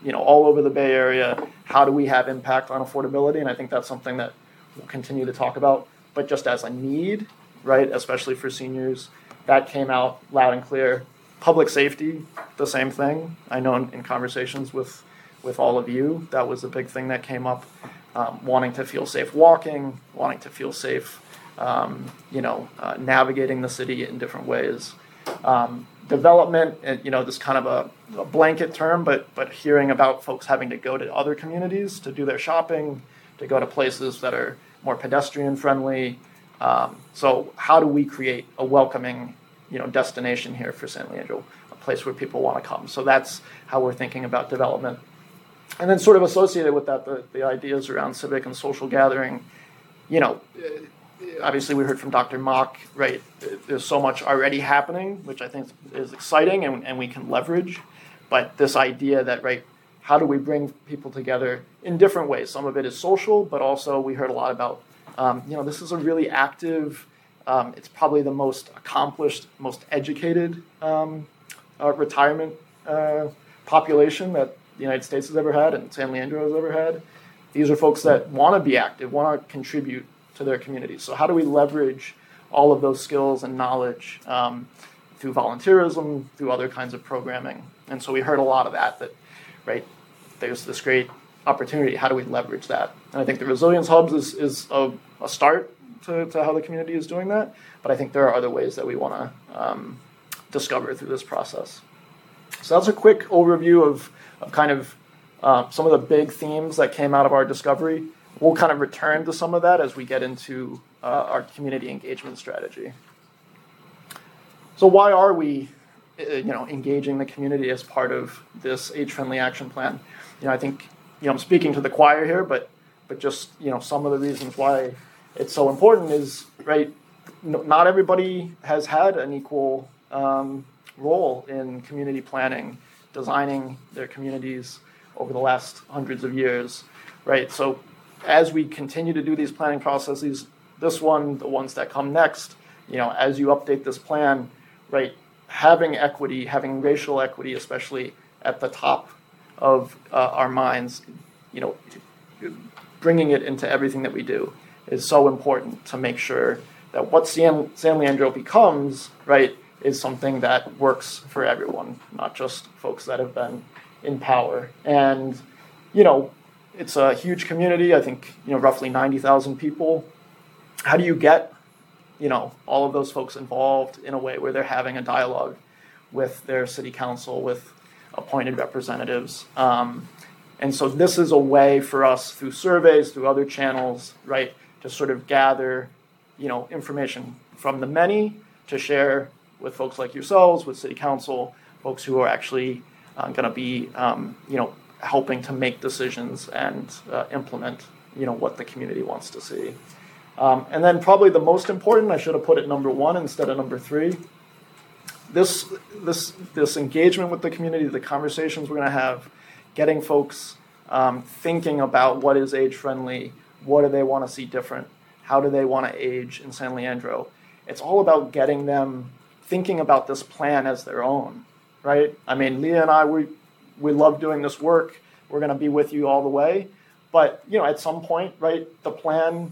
you know, all over the Bay Area. How do we have impact on affordability? And I think that's something that we'll continue to talk about. But just as a need, right, especially for seniors, that came out loud and clear. Public safety, the same thing. I know in conversations with all of you, that was a big thing that came up. Wanting to feel safe walking, wanting to feel safe, navigating the city in different ways. Development, and, you know, this kind of a blanket term, but hearing about folks having to go to other communities to do their shopping, to go to places that are more pedestrian friendly. So how do we create a welcoming, you know, destination here for San Leandro, a place where people want to come? So that's how we're thinking about development. And then sort of associated with that, the ideas around civic and social gathering. You know, obviously we heard from Dr. Mock, right? There's so much already happening, which I think is exciting and we can leverage. But this idea that, right, how do we bring people together in different ways? Some of it is social, but also we heard a lot about, this is a really active, it's probably the most accomplished, most educated retirement population that the United States has ever had and San Leandro has ever had. These are folks that want to be active, want to contribute to their communities. So how do we leverage all of those skills and knowledge through volunteerism, through other kinds of programming? And so we heard a lot of that, right, there's this great opportunity. How do we leverage that? And I think the Resilience Hubs is a start to how the community is doing that. But I think there are other ways that we want to discover through this process. So that's a quick overview of kind of some of the big themes that came out of our discovery. We'll kind of return to some of that as we get into our community engagement strategy. So why are we, engaging the community as part of this age-friendly action plan? You know, I think, you know, I'm speaking to the choir here, but just, you know, some of the reasons why it's so important is, right, not everybody has had an equal role in community planning, designing their communities over the last hundreds of years, right? So as we continue to do these planning processes, this one, the ones that come next, you know, as you update this plan, right, having equity, having racial equity, especially at the top of our minds, you know, bringing it into everything that we do is so important to make sure that what San Leandro becomes, right, is something that works for everyone, not just folks that have been in power. And, you know, it's a huge community. I think, you know, roughly 90,000 people. How do you get, you know, all of those folks involved in a way where they're having a dialogue with their city council, with appointed representatives? And so this is a way for us through surveys, through other channels, right, to sort of gather, you know, information from the many to share with folks like yourselves, with city council, folks who are actually going to be, helping to make decisions and implement, you know, what the community wants to see. And then probably the most important, I should have put it number one instead of number three, this engagement with the community, the conversations we're going to have, getting folks thinking about what is age-friendly, what do they want to see different, how do they want to age in San Leandro. It's all about getting them thinking about this plan as their own, right? I mean, Leah and I, we love doing this work. We're going to be with you all the way. But, you know, at some point, right, the plan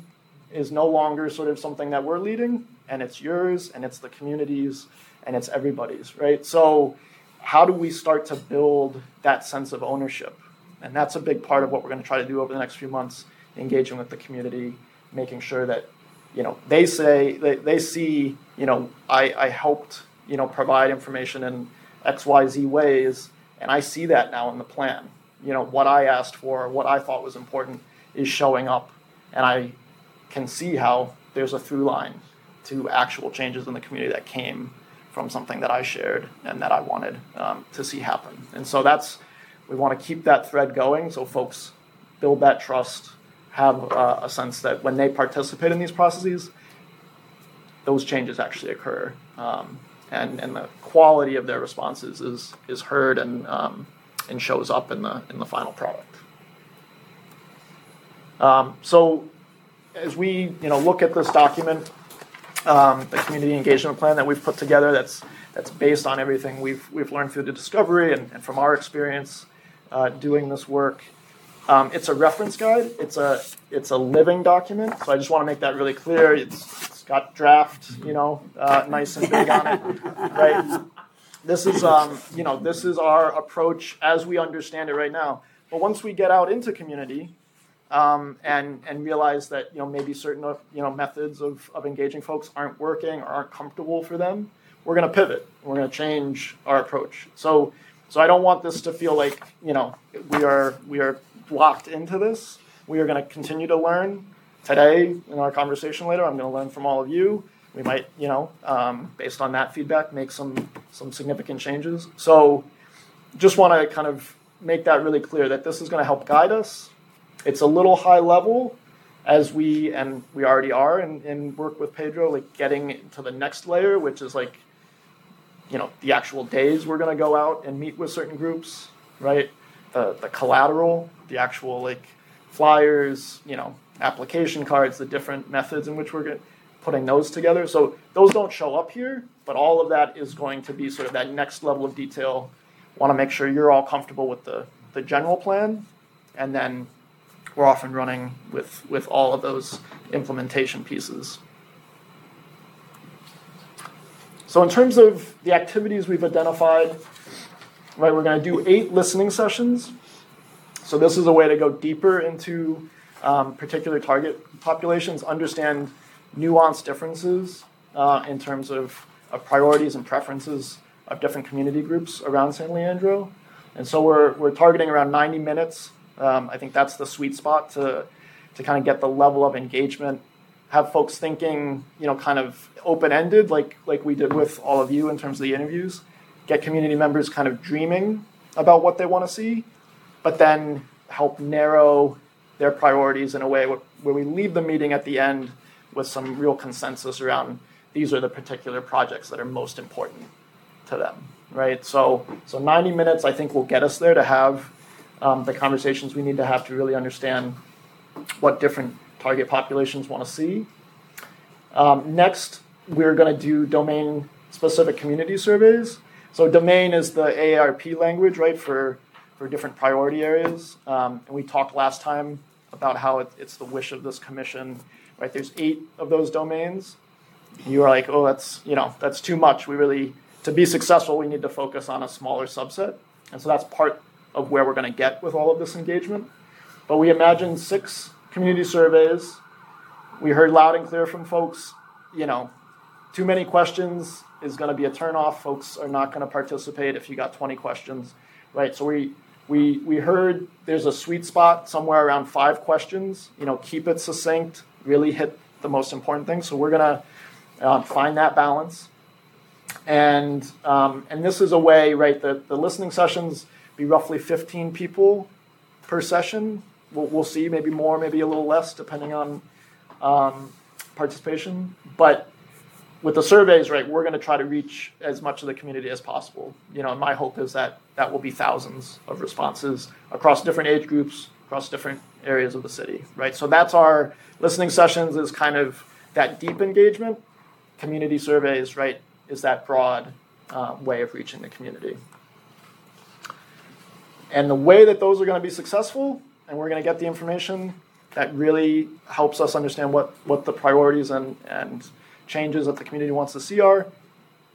is no longer sort of something that we're leading, and it's yours, and it's the community's, and it's everybody's, right? So how do we start to build that sense of ownership? And that's a big part of what we're going to try to do over the next few months, engaging with the community, making sure that, you know, they say, they see, you know, I helped, you know, provide information in XYZ ways, and I see that now in the plan. You know, what I asked for, what I thought was important is showing up, and I can see how there's a through line to actual changes in the community that came from something that I shared and that I wanted to see happen. And so we want to keep that thread going so folks build that trust, have a sense that when they participate in these processes, those changes actually occur. And the quality of their responses is heard and shows up in the final product. So as we, you know, look at this document, the community engagement plan that we've put together that's based on everything we've learned through the discovery and from our experience doing this work. It's a reference guide. It's a living document. So I just want to make that really clear. It's got draft, nice and big on it, right? This is this is our approach as we understand it right now. But once we get out into community and realize that maybe certain methods of engaging folks aren't working or aren't comfortable for them, we're going to pivot. We're going to change our approach. So I don't want this to feel like we are locked into this. We are going to continue to learn today in our conversation later. I'm going to learn from all of you. We might, based on that feedback, make some significant changes. So just want to kind of make that really clear that this is going to help guide us. It's a little high level as we already are in work with Pedro, like getting to the next layer, which is like, the actual days we're going to go out and meet with certain groups, right? The collateral, the actual like flyers, application cards, the different methods in which we're going to putting those together. So those don't show up here, but all of that is going to be sort of that next level of detail. Want to make sure you're all comfortable with the general plan, and then we're off and running with all of those implementation pieces. So in terms of the activities we've identified, right, we're going to do 8 listening sessions. So this is a way to go deeper into particular target populations, understand nuanced differences in terms of priorities and preferences of different community groups around San Leandro. And so we're targeting around 90 minutes. I think that's the sweet spot to kind of get the level of engagement, have folks thinking, kind of open-ended like we did with all of you in terms of the interviews, get community members kind of dreaming about what they want to see, but then help narrow their priorities in a way where we leave the meeting at the end with some real consensus around these are the particular projects that are most important to them, right? So 90 minutes, I think, will get us there to have the conversations we need to have to really understand what different target populations want to see. Next, we're going to do domain-specific community surveys. So domain is the AARP language, right, for different priority areas. And we talked last time about how it's the wish of this commission. Right, there's 8 of those domains. You are like, oh, that's too much. To be successful, we need to focus on a smaller subset. And so that's part of where we're going to get with all of this engagement. But we imagined 6 community surveys. We heard loud and clear from folks, too many questions is going to be a turnoff. Folks are not going to participate if you got 20 questions, right? So we heard there's a sweet spot somewhere around 5 questions. Keep it succinct. Really hit the most important thing. So we're going to find that balance. And this is a way, right, the listening sessions be roughly 15 people per session. We'll see, maybe more, maybe a little less, depending on participation. But with the surveys, right, we're going to try to reach as much of the community as possible. And my hope is that will be thousands of responses across different age groups, across different areas of the city, right? So that's our listening sessions is kind of that deep engagement. Community surveys, right, is that broad way of reaching the community. And the way that those are going to be successful, and we're going to get the information that really helps us understand what the priorities and changes that the community wants to see are,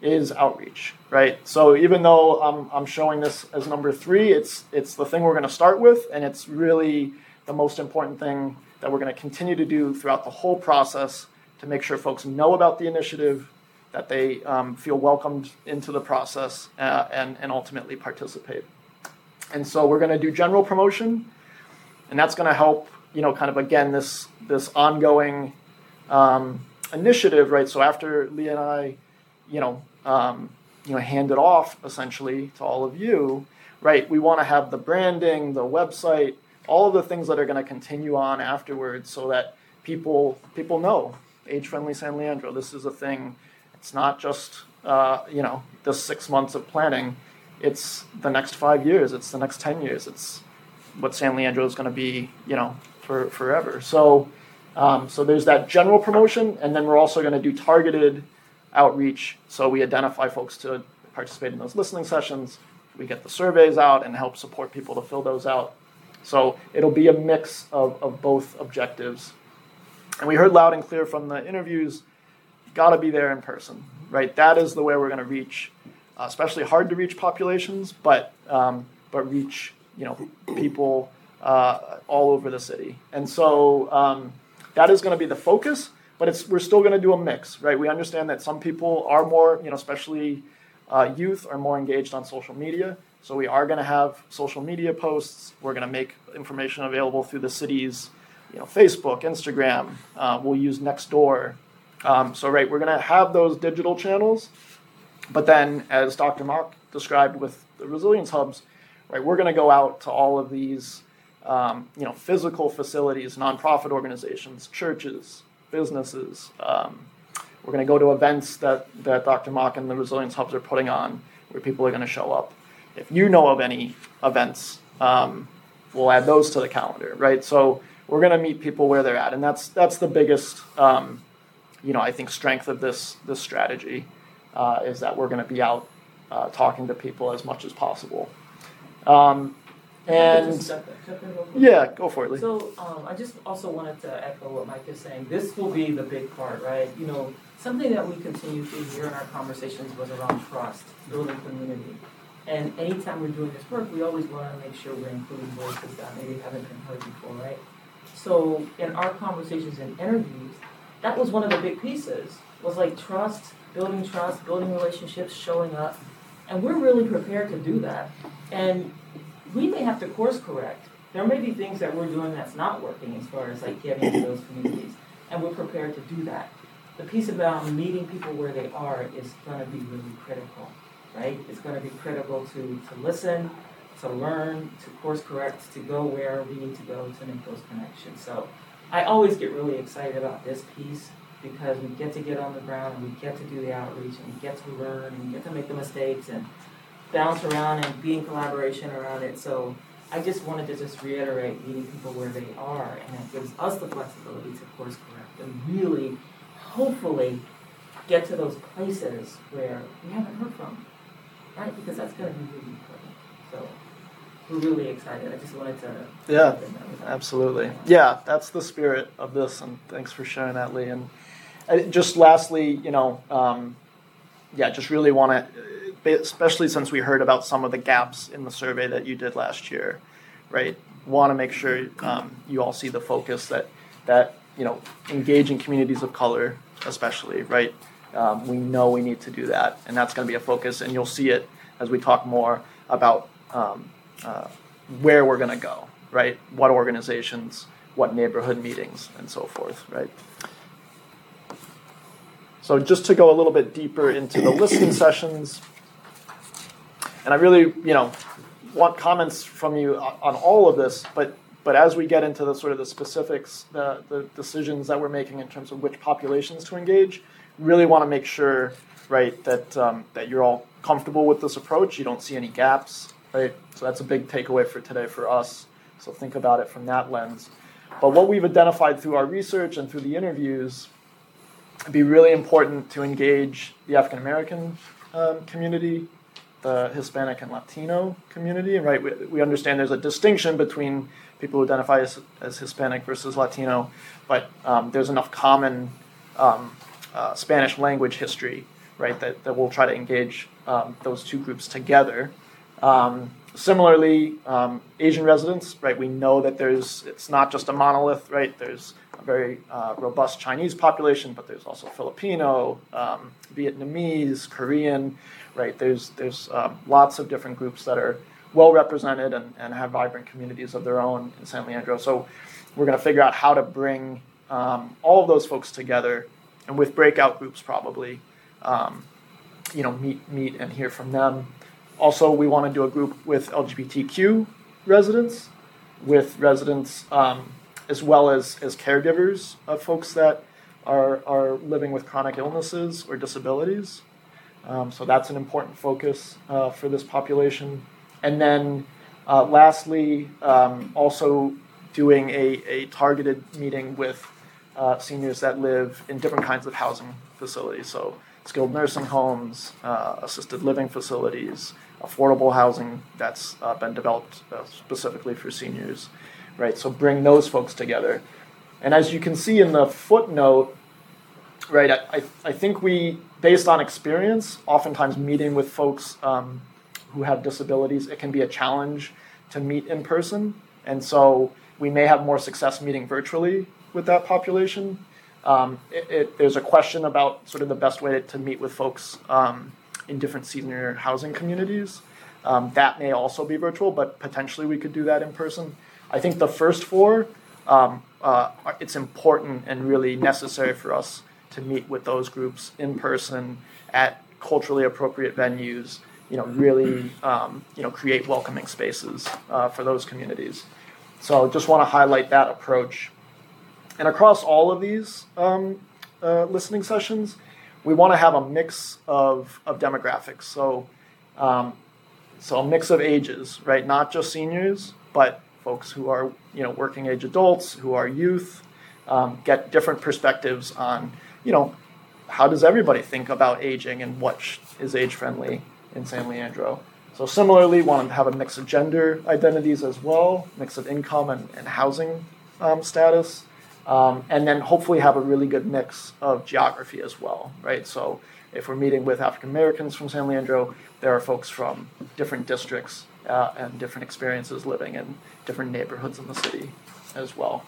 is outreach, right? So even though I'm showing this as number 3, it's the thing we're going to start with, and it's really the most important thing that we're going to continue to do throughout the whole process to make sure folks know about the initiative, that they feel welcomed into the process, and ultimately participate. And so we're going to do general promotion, and that's going to help, kind of, again, this ongoing initiative, right? So after Leah and I, hand it off essentially to all of you, right? We want to have the branding, the website, all of the things that are going to continue on afterwards, so that people know age-friendly San Leandro. This is a thing. It's not just the 6 months of planning. It's the next 5 years. It's the next 10 years. It's what San Leandro is going to be, forever. So So there's that general promotion, and then we're also going to do targeted outreach. So we identify folks to participate in those listening sessions. We get the surveys out and help support people to fill those out. So it'll be a mix of both objectives. And we heard loud and clear from the interviews, got to be there in person, right? That is the way we're going to reach, especially hard-to-reach populations, but reach, you know, people all over the city. And so that is going to be the focus, but we're still going to do a mix, right? We understand that some people are more, you know, especially youth are more engaged on social media. So we are going to have social media posts. We're going to make information available through the city's, you know, Facebook, Instagram. We'll use Nextdoor. So, right, we're going to have those digital channels. But then, as Dr. Mock described with the resilience hubs, right, we're going to go out to all of these, you know, physical facilities, nonprofit organizations, churches, businesses. We're going to go to events that Dr. Mock and the resilience hubs are putting on, where people are going to show up. If you know of any events, we'll add those to the calendar, right? So we're going to meet people where they're at, and that's the biggest, you know, I think strength of this strategy is that we're going to be out talking to people as much as possible. Yeah, go for it, Lee. So I just also wanted to echo what Mike is saying. This will be the big part, right? You know, something that we continue through here in our conversations was around trust, building community. And anytime we're doing this work, we always want to make sure we're including voices that maybe haven't been heard before, right? So in our conversations and interviews, that was one of the big pieces, was like trust, building relationships, showing up. And we're really prepared to do that. And we may have to course correct. There may be things that we're doing that's not working as far as like getting to those communities. And we're prepared to do that. The piece about meeting people where they are is going to be really critical. Right? It's going to be critical to listen, to learn, to course correct, to go where we need to go to make those connections. So I always get really excited about this piece because we get to get on the ground and we get to do the outreach and we get to learn and we get to make the mistakes and bounce around and be in collaboration around it. So I just wanted to just reiterate meeting people where they are, and it gives us the flexibility to course correct and really, hopefully, get to those places where we haven't heard from. Right, because that's going to be really important. So we're really excited. I just wanted to... Yeah, absolutely. Yeah, that's the spirit of this, and thanks for sharing that, Lee. And just lastly, you know, just really want to, especially since we heard about some of the gaps in the survey that you did last year, right, want to make sure you all see the focus that you know, engaging communities of color especially, right, we know we need to do that, and that's going to be a focus, and you'll see it as we talk more about where we're going to go, right? What organizations, what neighborhood meetings, and so forth, right? So just to go a little bit deeper into the listening sessions, and I really, you know, want comments from you on all of this, but as we get into the sort of the specifics, the decisions that we're making in terms of which populations to engage, really want to make sure, right, that you're all comfortable with this approach. You don't see any gaps, right? So that's a big takeaway for today for us. So think about it from that lens. But what we've identified through our research and through the interviews, it'd be really important to engage the African American community, the Hispanic and Latino community, right? We understand there's a distinction between people who identify as Hispanic versus Latino, but there's enough common Spanish language history, right, that we'll try to engage those two groups together. Similarly, Asian residents, right, we know that it's not just a monolith, right, there's a very robust Chinese population, but there's also Filipino, Vietnamese, Korean, right, there's lots of different groups that are well represented and have vibrant communities of their own in San Leandro. So we're going to figure out how to bring all of those folks together, and with breakout groups probably, you know, meet and hear from them. Also, we want to do a group with LGBTQ residents, with residents as well as caregivers of folks that are living with chronic illnesses or disabilities. So that's an important focus for this population. And then lastly, also doing a targeted meeting with seniors that live in different kinds of housing facilities, so skilled nursing homes, assisted living facilities, affordable housing that's been developed specifically for seniors, right? So bring those folks together. And as you can see in the footnote, right, I think we, based on experience, oftentimes meeting with folks who have disabilities, it can be a challenge to meet in person. And so we may have more success meeting virtually with that population. There's a question about sort of the best way to meet with folks in different senior housing communities. That may also be virtual, but potentially we could do that in person. I think the first four, it's important and really necessary for us to meet with those groups in person at culturally appropriate venues, you know, really, create welcoming spaces for those communities. So just want to highlight that approach. And across all of these listening sessions, we want to have a mix of demographics. So a mix of ages, right? Not just seniors, but folks who are, you know, working age adults, who are youth, get different perspectives on, you know, how does everybody think about aging and what is age-friendly in San Leandro. So similarly, want to have a mix of gender identities as well, mix of income and housing status, and then hopefully have a really good mix of geography as well, right? So if we're meeting with African Americans from San Leandro, there are folks from different districts and different experiences living in different neighborhoods in the city as well.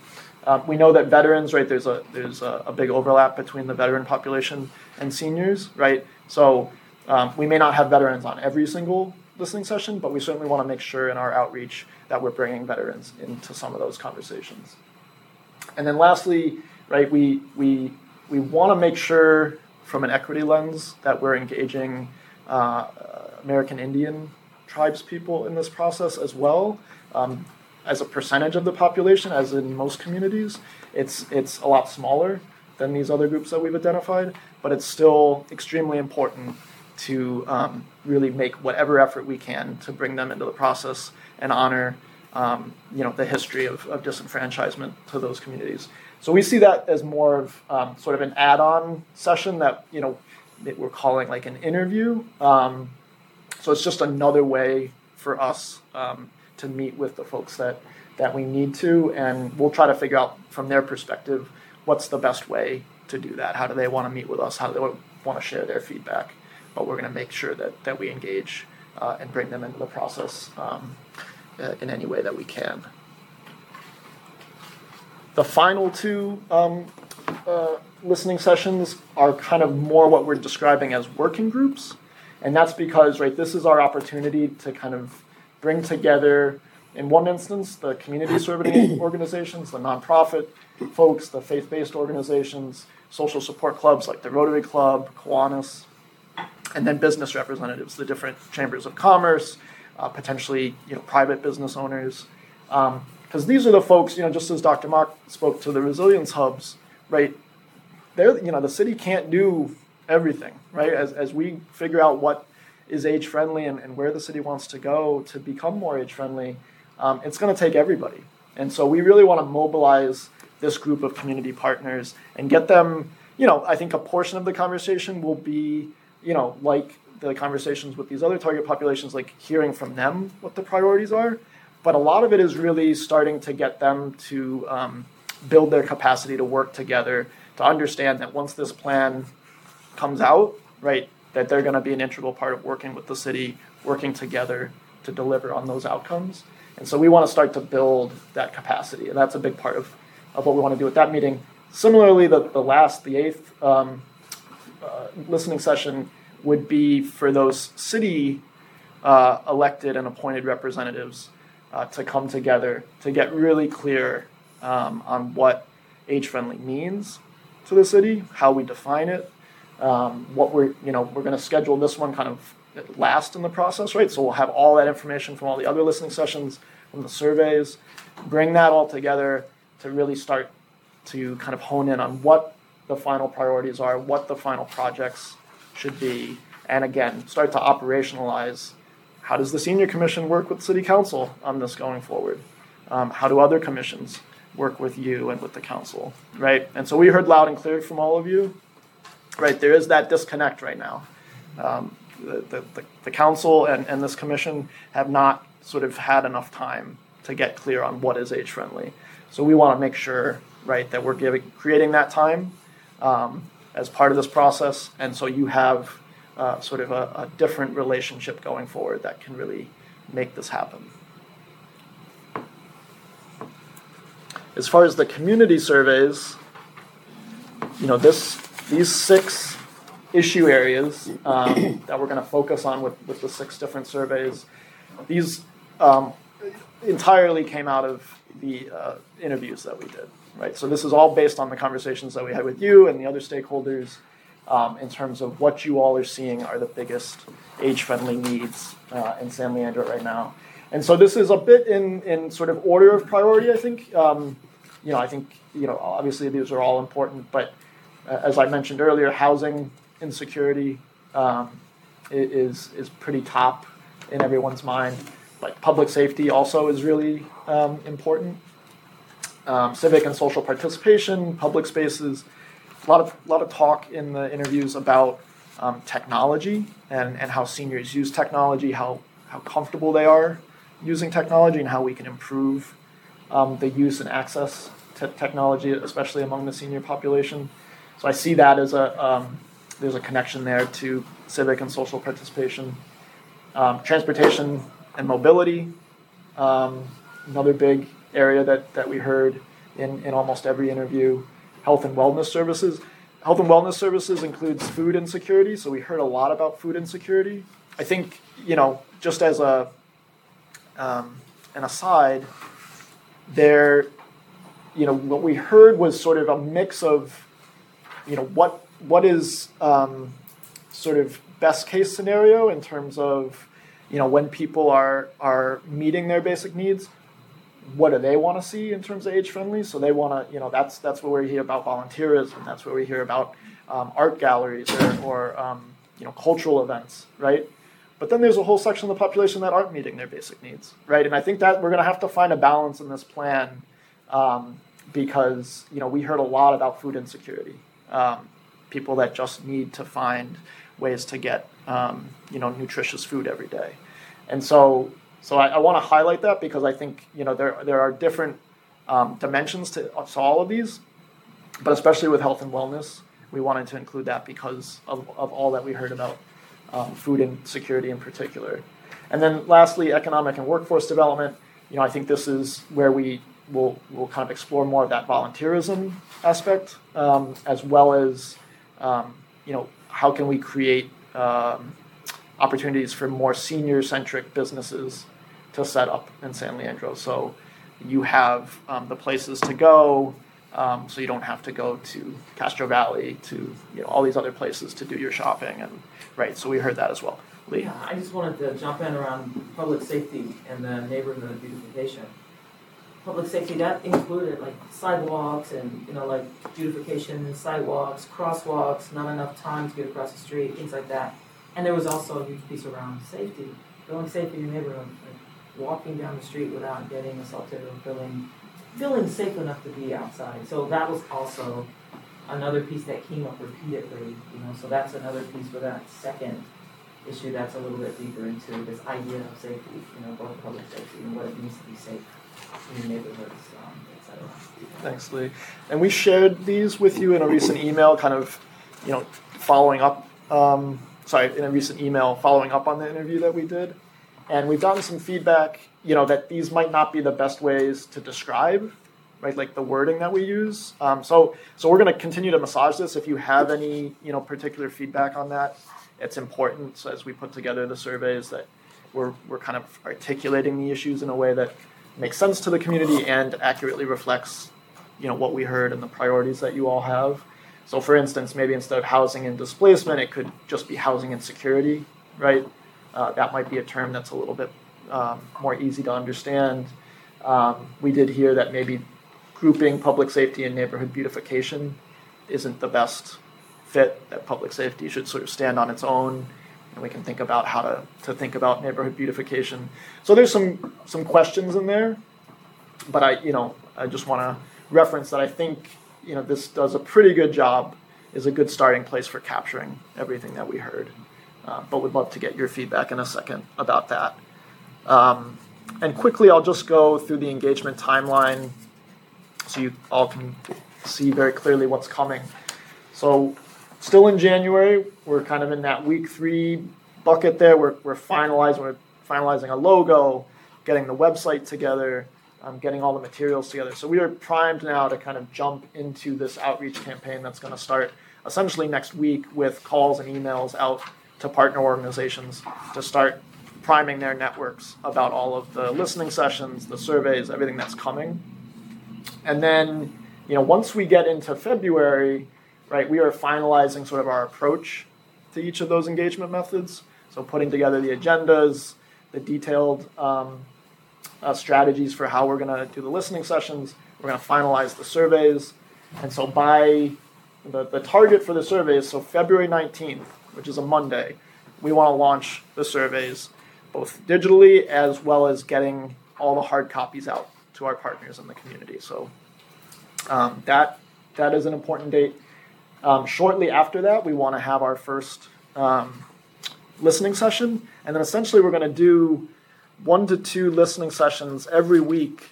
We know that veterans, right, there's a big overlap between the veteran population and seniors, right? So we may not have veterans on every single listening session, but we certainly want to make sure in our outreach that we're bringing veterans into some of those conversations. And then lastly, right, we want to make sure from an equity lens that we're engaging American Indian tribes people in this process as well. As a percentage of the population, as in most communities, it's a lot smaller than these other groups that we've identified, but it's still extremely important to really make whatever effort we can to bring them into the process and honor the history of disenfranchisement to those communities. So we see that as more of sort of an add-on session that, you know, that we're calling like an interview. So it's just another way for us to meet with the folks that we need to, and we'll try to figure out from their perspective what's the best way to do that. How do they want to meet with us? How do they want to share their feedback? But we're going to make sure that we engage and bring them into the process in any way that we can. The final two listening sessions are kind of more what we're describing as working groups, and that's because, right, this is our opportunity to kind of bring together, in one instance, the community serving organizations, the nonprofit folks, the faith-based organizations, social support clubs like the Rotary Club, Kiwanis, and then business representatives, the different chambers of commerce, potentially, you know, private business owners. Because these are the folks, you know, just as Dr. Mock spoke to the resilience hubs, right? They're, you know, the city can't do everything, right? As we figure out what is age-friendly and where the city wants to go to become more age-friendly, it's going to take everybody. And so we really want to mobilize this group of community partners and get them, you know, I think a portion of the conversation will be, you know, like the conversations with these other target populations, like hearing from them what the priorities are. But a lot of it is really starting to get them to build their capacity to work together, to understand that once this plan comes out, right, that they're going to be an integral part of working with the city, working together to deliver on those outcomes. And so we want to start to build that capacity, and that's a big part of what we want to do at that meeting. Similarly, the eighth listening session would be for those city elected and appointed representatives to come together to get really clear on what age-friendly means to the city, how we define it. We're going to schedule this one kind of last in the process, right? So we'll have all that information from all the other listening sessions, from the surveys, bring that all together to really start to kind of hone in on what the final priorities are, what the final projects should be, and again, start to operationalize how does the Senior Commission work with City Council on this going forward? How do other commissions work with you and with the council, right? And so we heard loud and clear from all of you, right? There is that disconnect right now. The council and this commission have not sort of had enough time to get clear on what is age-friendly. So we want to make sure, right, that we're creating that time as part of this process, and so you have sort of a different relationship going forward that can really make this happen. As far as the community surveys, you know, these 6 issue areas that we're going to focus on with the 6 different surveys, these entirely came out of the interviews that we did, right? So this is all based on the conversations that we had with you and the other stakeholders in terms of what you all are seeing are the biggest age-friendly needs in San Leandro right now. And so this is a bit in sort of order of priority, I think. Obviously these are all important, but as I mentioned earlier, housing insecurity is pretty top in everyone's mind. But public safety also is really important. Civic and social participation, public spaces, a lot of talk in the interviews about technology and how seniors use technology, how comfortable they are using technology, and how we can improve the use and access to technology, especially among the senior population. So I see that as there's a connection there to civic and social participation. Transportation and mobility, another big area that we heard in almost every interview. Health and wellness services. Health and wellness services includes food insecurity, so we heard a lot about food insecurity. I think, you know, just as an aside, there, you know, what we heard was sort of a mix of, you know, what is sort of best case scenario in terms of, you know, when people are meeting their basic needs, what do they want to see in terms of age-friendly? So they want to, you know, that's where we hear about volunteerism. That's where we hear about art galleries or you know, cultural events, right? But then there's a whole section of the population that aren't meeting their basic needs, right? And I think that we're going to have to find a balance in this plan because, you know, we heard a lot about food insecurity. People that just need to find ways to get, you know, nutritious food every day. And so I want to highlight that because I think, you know, there are different dimensions to all of these, but especially with health and wellness, we wanted to include that because of all that we heard about food insecurity in particular. And then lastly, economic and workforce development. You know, I think this is where we will kind of explore more of that volunteerism aspect as well as, you know, how can we create opportunities for more senior-centric businesses to set up in San Leandro. So you have the places to go, so you don't have to go to Castro Valley, to, you know, all these other places to do your shopping. And right, so we heard that as well. Lee? Yeah, I just wanted to jump in around public safety and the neighborhood beautification. Public safety, that included like sidewalks and, you know, like beautification, sidewalks, crosswalks, not enough time to get across the street, things like that. And there was also a huge piece around safety, feeling safe in your neighborhood, like walking down the street without getting assaulted or feeling safe enough to be outside. So that was also another piece that came up repeatedly, you know, so that's another piece for that second issue that's a little bit deeper into this idea of safety, you know, both public safety and what it means to be safe in your neighborhoods, et cetera. Thanks, Lee. And we shared these with you in a recent email, kind of, you know, following up on the interview that we did. And we've gotten some feedback, you know, that these might not be the best ways to describe, right, like the wording that we use. So we're going to continue to massage this. If you have any, you know, particular feedback on that, it's important. So as we put together the surveys that we're kind of articulating the issues in a way that makes sense to the community and accurately reflects, you know, what we heard and the priorities that you all have. So for instance, maybe instead of housing and displacement, it could just be housing insecurity, right? That might be a term that's a little bit more easy to understand. We did hear that maybe grouping public safety and neighborhood beautification isn't the best fit, that public safety should sort of stand on its own, and we can think about how to think about neighborhood beautification. So there's some questions in there, but I, you know, I just want to reference that I think, you know, this does a pretty good job, is a good starting place for capturing everything that we heard. But would love to get your feedback in a second about that. And quickly, I'll just go through the engagement timeline so you all can see very clearly what's coming. So still in January, we're kind of in that week 3 bucket there. We're finalizing a logo, getting the website together, getting all the materials together. So we are primed now to kind of jump into this outreach campaign that's going to start essentially next week with calls and emails out to partner organizations to start priming their networks about all of the listening sessions, the surveys, everything that's coming. And then, you know, once we get into February, right, we are finalizing sort of our approach to each of those engagement methods. So putting together the agendas, the detailed strategies for how we're going to do the listening sessions. We're going to finalize the surveys. And so by the target for the surveys, so February 19th, which is a Monday, we want to launch the surveys both digitally as well as getting all the hard copies out to our partners in the community. So that is an important date. Shortly after that, we want to have our first listening session. And then essentially we're going to do 1 to 2 listening sessions every week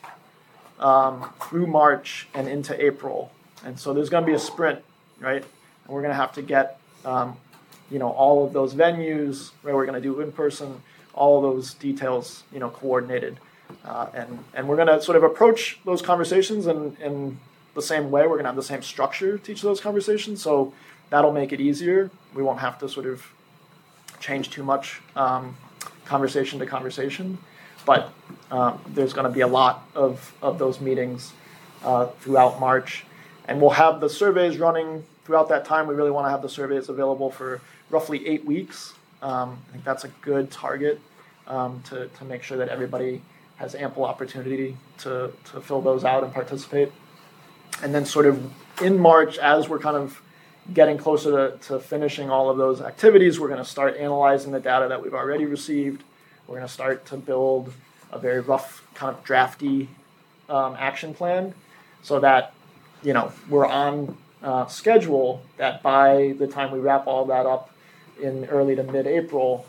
through March and into April. And so there's going to be a sprint, right? And we're going to have to get all of those venues, right? We're going to do in person, all of those details, coordinated. And we're going to sort of approach those conversations in the same way. We're going to have the same structure to each of those conversations. So that'll make it easier. We won't have to sort of change too much conversation to conversation. But there's going to be a lot of those meetings throughout March. And we'll have the surveys running throughout that time. We really want to have the surveys available for roughly 8 weeks. I think that's a good target to make sure that everybody has ample opportunity to fill those out and participate. And then sort of in March, as we're kind of getting closer to finishing all of those activities, we're going to start analyzing the data that we've already received. We're going to start to build a very rough kind of drafty action plan so that, we're on schedule that by the time we wrap all that up in early to mid-April,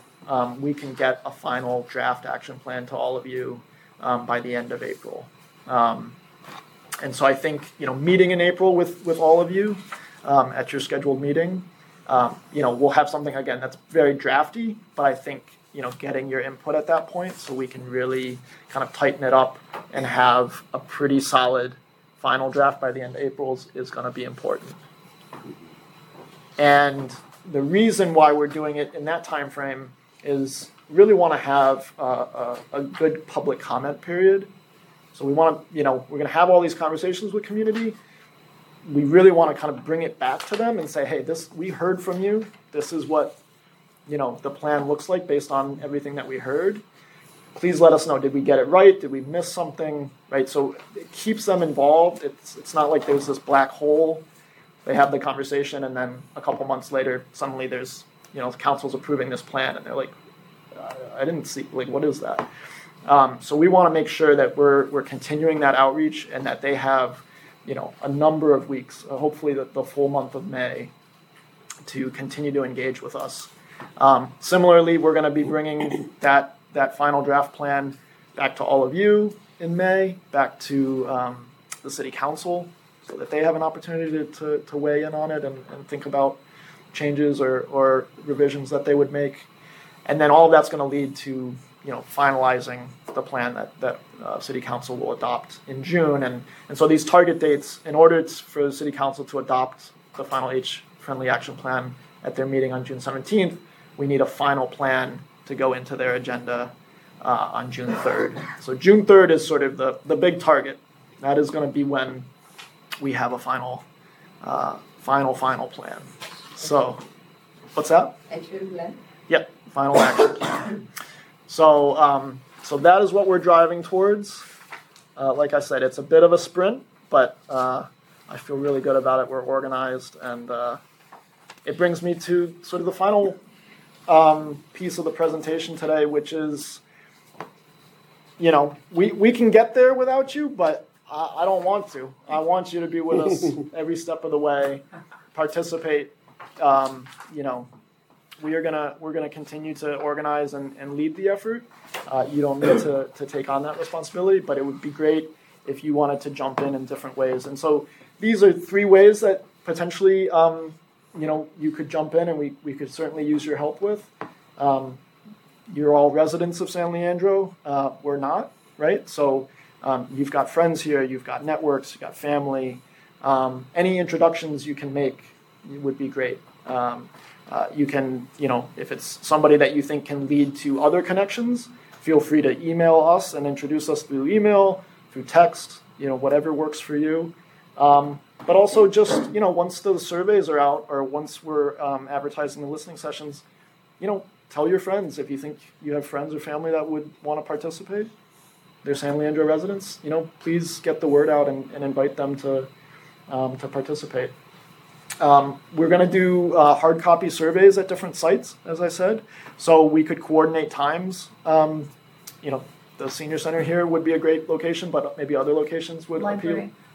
we can get a final draft action plan to all of you by the end of April. And so I think, meeting in April with all of you at your scheduled meeting, we'll have something, again, that's very drafty, but I think, getting your input at that point so we can really kind of tighten it up and have a pretty solid final draft by the end of April is going to be important. And the reason why we're doing it in that time frame is really want to have a good public comment period. So we want to, we're going to have all these conversations with community. We really want to kind of bring it back to them and say, hey, we heard from you. This is what, the plan looks like based on everything that we heard. Please let us know. Did we get it right? Did we miss something? Right? So it keeps them involved. It's not like there's this black hole. They have the conversation, and then a couple months later, suddenly there's, the council's approving this plan, and they're like, I didn't see, what is that? So we want to make sure that we're continuing that outreach and that they have, a number of weeks, hopefully the full month of May, to continue to engage with us. Similarly, we're going to be bringing that final draft plan back to all of you in May, back to the city council, so that they have an opportunity to weigh in on it and think about changes or revisions that they would make. And then all of that's going to lead to finalizing the plan that City Council will adopt in June. And so these target dates, in order for the City Council to adopt the final H-Friendly Action Plan at their meeting on June 17th, we need a final plan to go into their agenda on June 3rd. So June 3rd is sort of the big target. That is going to be when we have a final plan. So what's that? Action plan? Yep, final action plan. So so that is what we're driving towards. Like I said, it's a bit of a sprint, but I feel really good about it. We're organized, and it brings me to sort of the final piece of the presentation today, which is, we can get there without you, but I don't want to. I want you to be with us every step of the way, participate. We're gonna continue to organize and lead the effort. You don't need to take on that responsibility, but it would be great if you wanted to jump in different ways. And so these are three ways that potentially you could jump in, and we could certainly use your help with. You're all residents of San Leandro. We're not, right? So you've got friends here, you've got networks, you've got family. Any introductions you can make would be great. You can, if it's somebody that you think can lead to other connections, feel free to email us and introduce us through email, through text, whatever works for you. But also just, once the surveys are out or once we're advertising the listening sessions, tell your friends. If you think you have friends or family that would want to participate, they're San Leandro residents, please get the word out and invite them to participate. We're going to do hard copy surveys at different sites, as I said. So we could coordinate times. The senior center here would be a great location, but maybe other locations would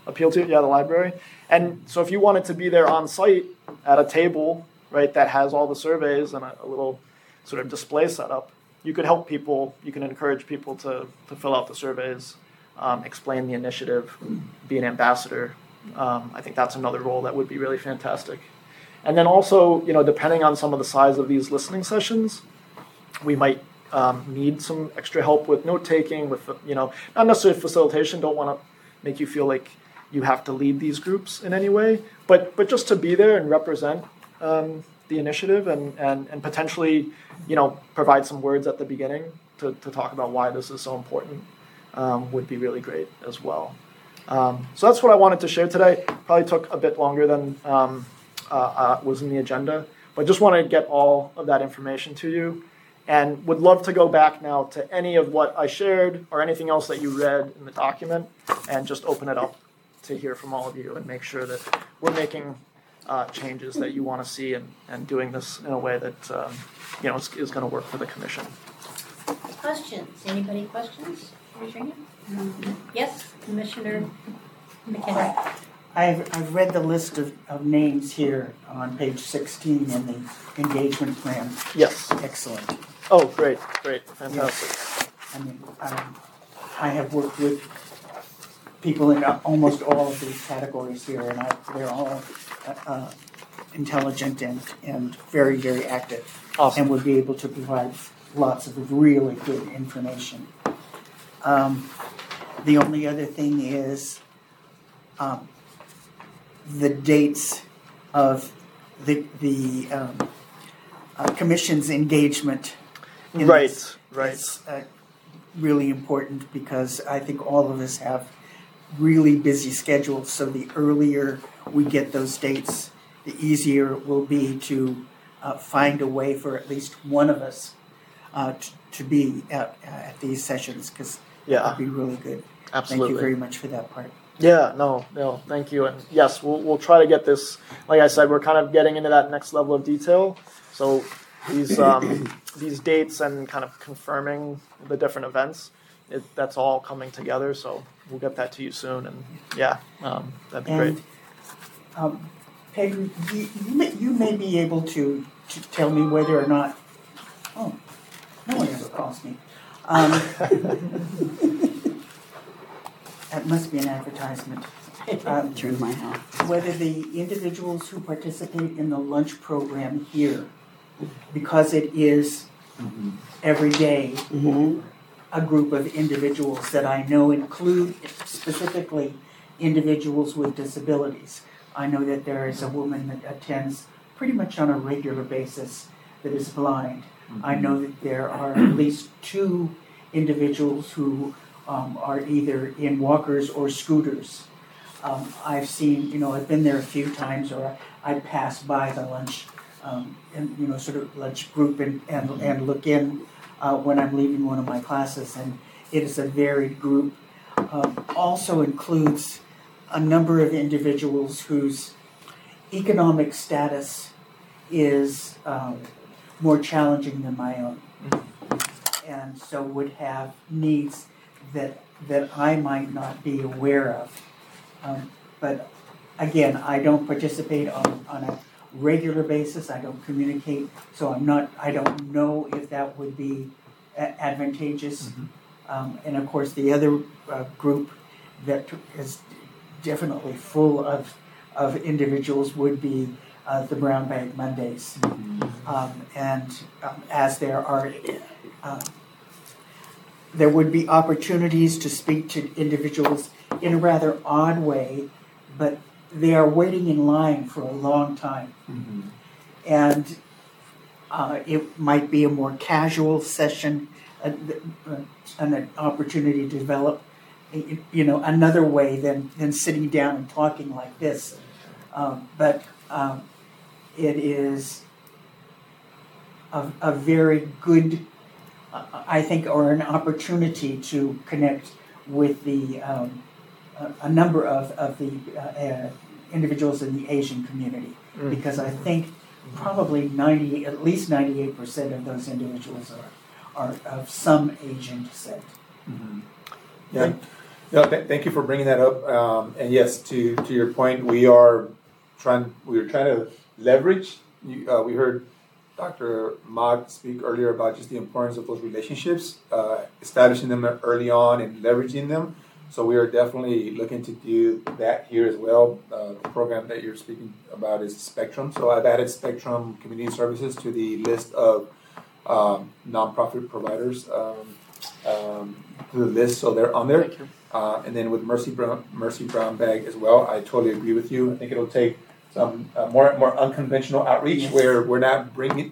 appeal to you. Yeah, the library. And so if you wanted to be there on site at a table, right, that has all the surveys and a little sort of display set up, you could help people. You can encourage people to fill out the surveys, explain the initiative, be an ambassador. I think that's another role that would be really fantastic. And then also, depending on some of the size of these listening sessions, we might need some extra help with note-taking, with, not necessarily facilitation. Don't want to make you feel like you have to lead these groups in any way, but just to be there and represent the initiative and potentially, provide some words at the beginning to talk about why this is so important would be really great as well. So that's what I wanted to share today. Probably took a bit longer than was in the agenda, but just wanted to get all of that information to you and would love to go back now to any of what I shared or anything else that you read in the document and just open it up to hear from all of you and make sure that we're making changes that you want to see and doing this in a way that, is going to work for the commission. Questions? Anybody questions? Yes, Commissioner McHenry. I've read the list of names here on page 16 in the engagement plan. Yes. Excellent. Oh, great. Fantastic. Yes. I have worked with people in almost all of these categories here, and they're all intelligent and very, very active. Awesome. And would be able to provide lots of really good information. The only other thing is the dates of the commission's engagement. Right. It's really important because I think all of us have really busy schedules, so the earlier we get those dates, the easier it will be to find a way for at least one of us to be at these sessions, because that would be really good. Absolutely. Thank you very much for that part. Yeah, no, thank you. And yes, we'll try to get this. Like I said, we're kind of getting into that next level of detail. So these these dates and kind of confirming the different events, that's all coming together. So we'll get that to you soon. And that'd be great. Peggy, you may be able to tell me whether or not. Oh, no one ever calls me. That must be an advertisement. Through my house. Whether the individuals who participate in the lunch program here, because it is every day a group of individuals that I know include specifically individuals with disabilities. I know that there is a woman that attends pretty much on a regular basis that is blind. I know that there are at least two individuals who are either in walkers or scooters. I've seen, I've been there a few times, or I pass by the lunch, lunch group and look in when I'm leaving one of my classes, and it is a varied group. Also includes a number of individuals whose economic status is more challenging than my own, and so would have needs that I might not be aware of. But again, I don't participate on a regular basis. I don't communicate, so I don't know if that would be advantageous. Mm-hmm. And of course, the other group that is definitely full of individuals would be the Brown Bag Mondays. Mm-hmm. And as there are, there would be opportunities to speak to individuals in a rather odd way, but they are waiting in line for a long time. Mm-hmm. And it might be a more casual session, an opportunity to develop, another way than sitting down and talking like this. But it is a very good, I think, or an opportunity to connect with the a number of the individuals in the Asian community, because I think probably at least 98% of those individuals are of some Asian descent. Mm-hmm. Yeah. No, thank you for bringing that up. And yes, to your point, we are trying to leverage. We heard Dr. Mock speak earlier about just the importance of those relationships, establishing them early on and leveraging them. So we are definitely looking to do that here as well. The program that you're speaking about is Spectrum. So I've added Spectrum Community Services to the list of nonprofit providers to the list, so they're on there. And then with Mercy Brown Bag as well, I totally agree with you. I think it'll take some more unconventional outreach, yes, where we're not bringing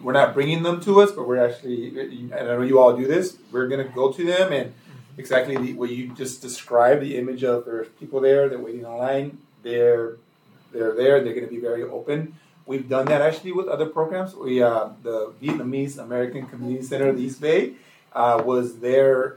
them to us, but we're actually, and I know you all do this, we're going to go to them and exactly what you just described, the image of there's people there, they're waiting online, they're there, they're going to be very open. We've done that actually with other programs. The Vietnamese American Community Center of the East Bay was there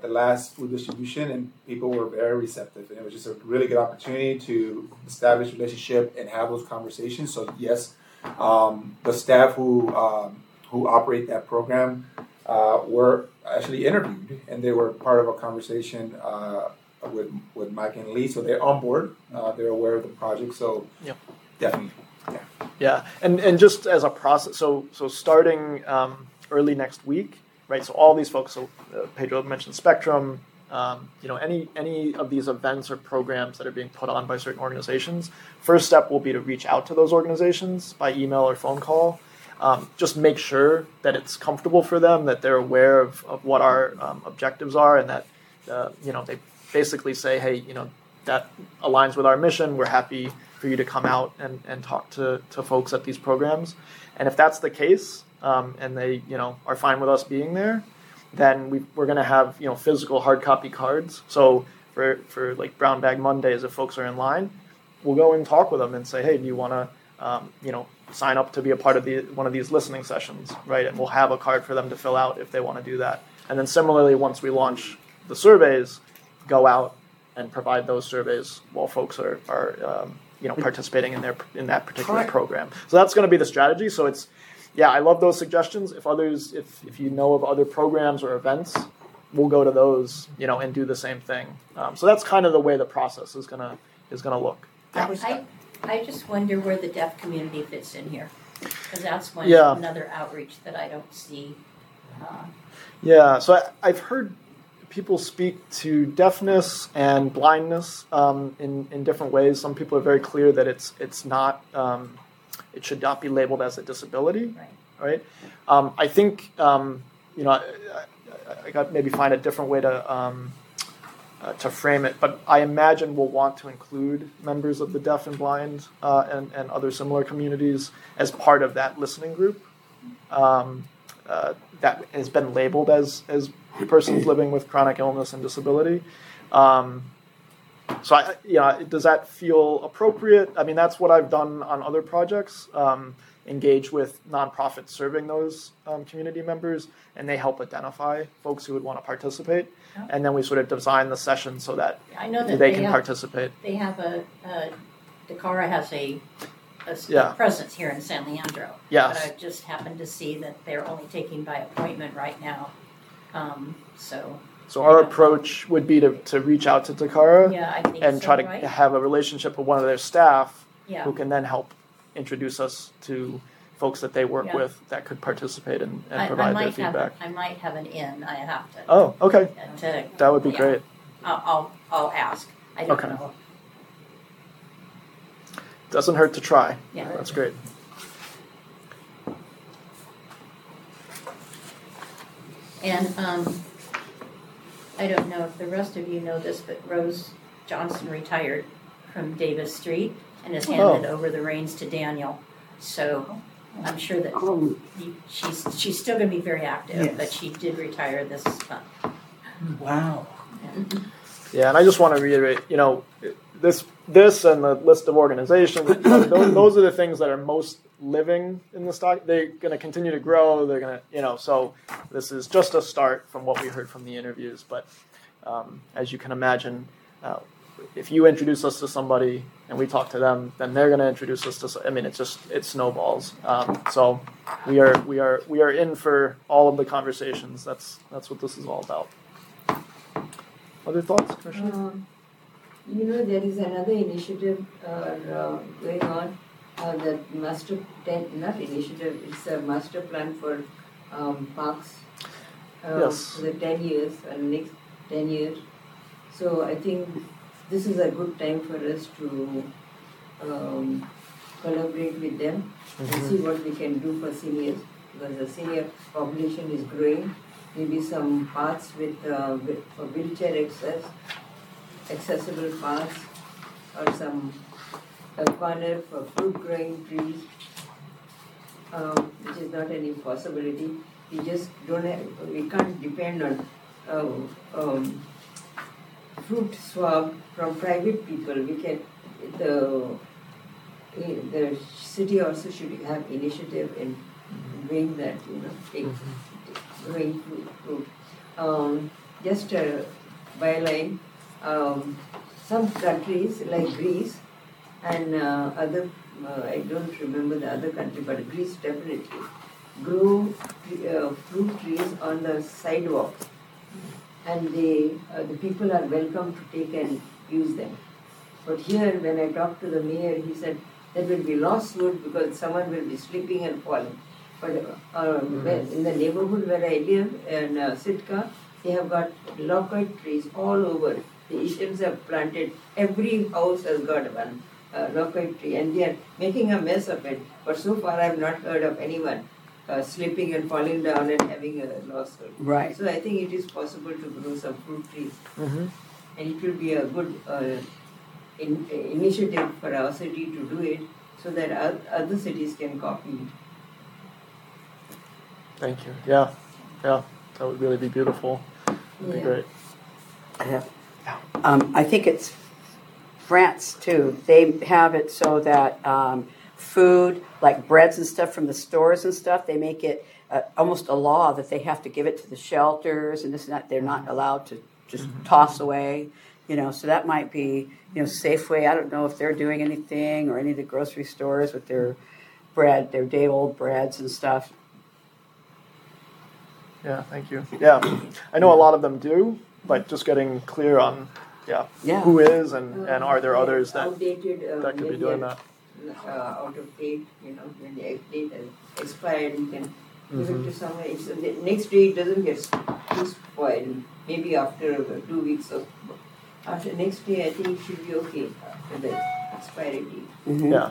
the last food distribution, and people were very receptive. And it was just a really good opportunity to establish relationship and have those conversations. So yes, the staff who operate that program were actually interviewed, and they were part of a conversation with Mike and Lee. So they're on board. They're aware of the project. So yep. Definitely. Yeah, and just as a process, so starting early next week, right? So all these folks, Pedro mentioned Spectrum, any of these events or programs that are being put on by certain organizations, first step will be to reach out to those organizations by email or phone call. Just make sure that it's comfortable for them, that they're aware of what our objectives are, and that they basically say, hey, that aligns with our mission. We're happy for you to come out and talk to folks at these programs. And if that's the case, and they are fine with us being there, then we're going to have physical hard copy cards. So for like Brown Bag Mondays, if folks are in line, we'll go and talk with them and say, hey, do you want to sign up to be a part of one of these listening sessions, right? And we'll have a card for them to fill out if they want to do that. And then similarly, once we launch the surveys, go out and provide those surveys while folks are participating in that particular program. So that's going to be the strategy. So it's, I love those suggestions. If others, if you know of other programs or events, we'll go to those, and do the same thing. So that's kind of the way the process is gonna look. I just wonder where the deaf community fits in here, because that's another outreach that I don't see. So I've heard people speak to deafness and blindness in different ways. Some people are very clear that it's not it should not be labeled as a disability, right? I think I got maybe find a different way to frame it, but I imagine we'll want to include members of the deaf and blind and other similar communities as part of that listening group that has been labeled as persons living with chronic illness and disability. Does that feel appropriate? I mean, that's what I've done on other projects. Engage with nonprofits serving those community members, and they help identify folks who would want to participate. Oh. And then we sort of design the session so that, I know that they can participate. They have DACAR has a presence here in San Leandro. Yes. But I just happened to see that they're only taking by appointment right now. So So our approach would be to reach out to DACAR and try to have a relationship with one of their staff who can then help introduce us to folks that they work with that could participate and provide their feedback. I might have an in. I have to. Oh, okay. That would be great. I'll ask. I don't know. Doesn't hurt to try. Yeah. That's great. And I don't know if the rest of you know this, but Rose Johnson retired from Davis Street and has handed over the reins to Daniel. So I'm sure that she's still going to be very active, but she did retire this month. Wow. Yeah, and I just want to reiterate, you know, this and the list of organizations, those are the things that are most living in the stock. They're going to continue to grow. They're going to, you know, so this is just a start from what we heard from the interviews. But as you can imagine, if you introduce us to somebody and we talk to them, then they're going to introduce us to. I mean, it snowballs. So we are in for all of the conversations. That's what this is all about. Other thoughts, Commissioner? You know, there is another initiative going on. The master plan, not initiative. It's a master plan for parks. For the 10 years and next 10 years. So I think this is a good time for us to collaborate with them and see what we can do for seniors, because the senior population is growing. Maybe some paths with for wheelchair access, accessible paths, or some corner for fruit growing trees, which is not an impossibility. We just don't have, we can't depend on fruit swab from private people. We can, the city also should have initiative in doing that, you know, growing fruit. Just a byline, some countries like Greece and other, I don't remember the other country, but Greece definitely grew fruit trees on the sidewalk. And the people are welcome to take and use them. But here, when I talked to the mayor, he said there will be lawsuit because someone will be slipping and falling. But in the neighborhood where I live, in Sitka, they have got locust trees all over. The Asians have planted, every house has got one locust tree, and they are making a mess of it. But so far, I have not heard of anyone slipping and falling down and having a lawsuit. Right. So I think it is possible to grow some fruit trees. And it will be a good initiative for our city to do it so that other cities can copy it. Thank you. Yeah. That would really be beautiful. That would be great. I think it's France, too. They have it so that... food, like breads and stuff from the stores and stuff, they make it almost a law that they have to give it to the shelters and this and that. They're not allowed to just toss away, you know. So that might be, you know, Safeway. I don't know if they're doing anything, or any of the grocery stores with their bread, their day-old breads and stuff. Yeah, thank you. Yeah, I know a lot of them do, but just getting clear on, who is and are there others that outdated, that could be doing that. Out of date, you know, when the date has expired, you can give it to someone. So the next day it doesn't get too spoiled. Maybe after 2 weeks or after next day, I think it should be okay after the expiry date. Yeah.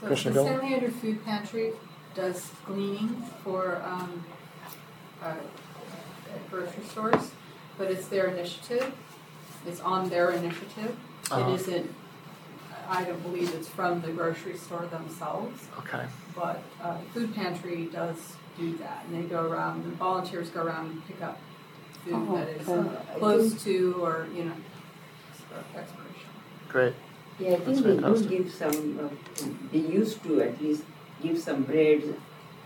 So the San Leandro Food Pantry does cleaning for grocery stores, but it's their initiative. It's on their initiative. It isn't. I don't believe it's from the grocery store themselves. Okay. But food pantry does do that, and they go around. The volunteers go around and pick up food that is close to, or you know, expiration. Great. Yeah, I think they do give some. They used to at least give some bread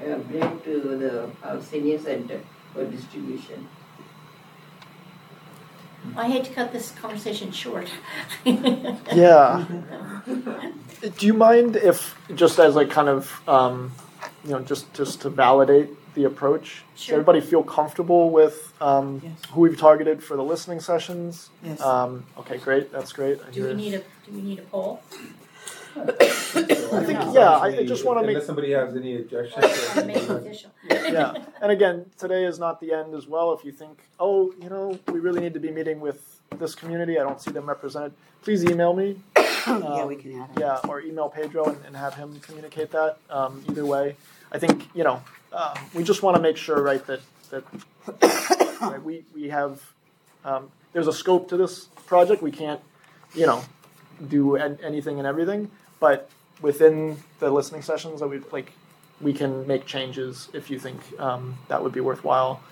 to the senior center for distribution. I hate to cut this conversation short. Do you mind if, just as like kind of, you know, just to validate the approach? Sure. Does everybody feel comfortable with who we've targeted for the listening sessions? Yes. Okay, great. That's great. Do we need a poll? I just want to make... Unless somebody has any objections. Yeah, and again, today is not the end as well. If you think, we really need to be meeting with this community, I don't see them represented, please email me. We can add it. Yeah, or email Pedro and have him communicate that. Either way, I think, we just want to make sure, right, that right, we have... there's a scope to this project. We can't, do anything and everything, but within the listening sessions that we can make changes if you think that would be worthwhile.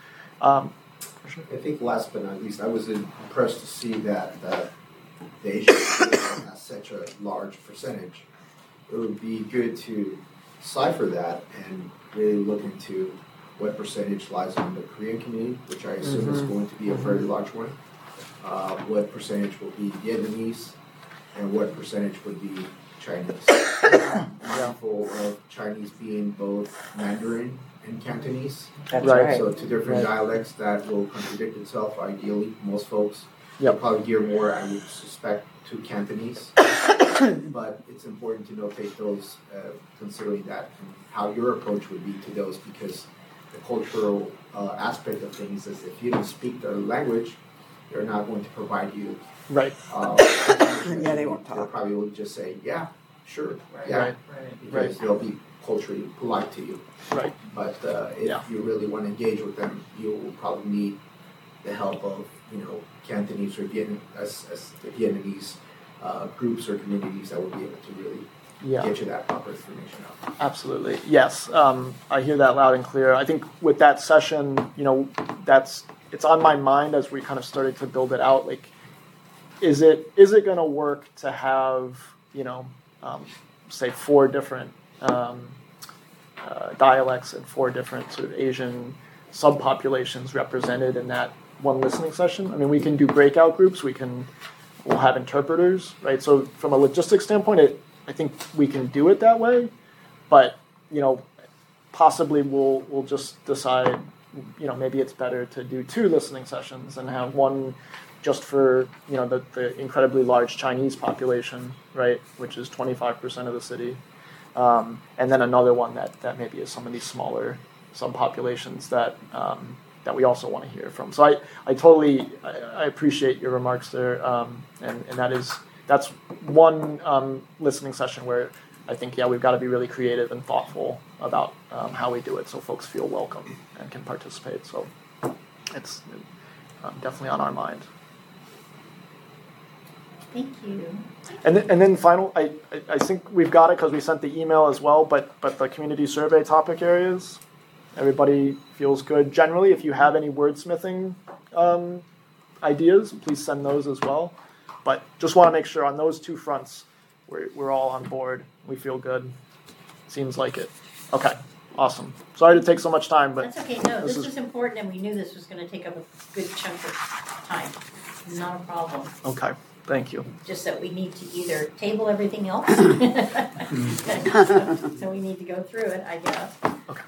I think last but not least, I was impressed to see that the Asian population has such a large percentage. It would be good to cipher that and really look into what percentage lies on the Korean community, which I assume is going to be a very large one. What percentage will be Vietnamese? And what percentage would be Chinese? Example of Chinese being both Mandarin and Cantonese. That's right. So two different dialects that will contradict itself. Ideally, most folks will probably gear more, I would suspect, to Cantonese. But it's important to notate those, considering that and how your approach would be to those, because the cultural aspect of things is if you don't speak their language, they're not going to provide you. Right. They won't talk. They probably will just say, yeah, sure. Right. Yeah. Right. Because they'll be culturally polite to you. Right. But if you really want to engage with them, you will probably need the help of, Cantonese or Vietnamese groups or communities that will be able to really get you that proper information out. Absolutely. Yes. I hear that loud and clear. I think with that session, it's on my mind as we kind of started to build it out, like, is it going to work to have, say 4 different dialects and 4 different sort of Asian subpopulations represented in that one listening session? I mean, we can do breakout groups. We'll have interpreters, right? So from a logistics standpoint, I think we can do it that way. But, possibly we'll just decide, maybe it's better to do 2 listening sessions and have one just for the incredibly large Chinese population, right, which is 25% of the city, and then another one that maybe is some of these smaller subpopulations that we also want to hear from. So I appreciate your remarks there, and that's one listening session where I think we've got to be really creative and thoughtful about how we do it so folks feel welcome and can participate. So it's definitely on our mind. Thank you. And then final, I think we've got it because we sent the email as well, but the community survey topic areas, everybody feels good. Generally, if you have any wordsmithing ideas, please send those as well. But just want to make sure on those 2 fronts, we're all on board. We feel good. Seems like it. Okay. Awesome. Sorry to take so much time, but that's okay. No, this was important, and we knew this was going to take up a good chunk of time. Not a problem. Okay. Thank you. Just that we need to either table everything else, so we need to go through it, I guess. Okay.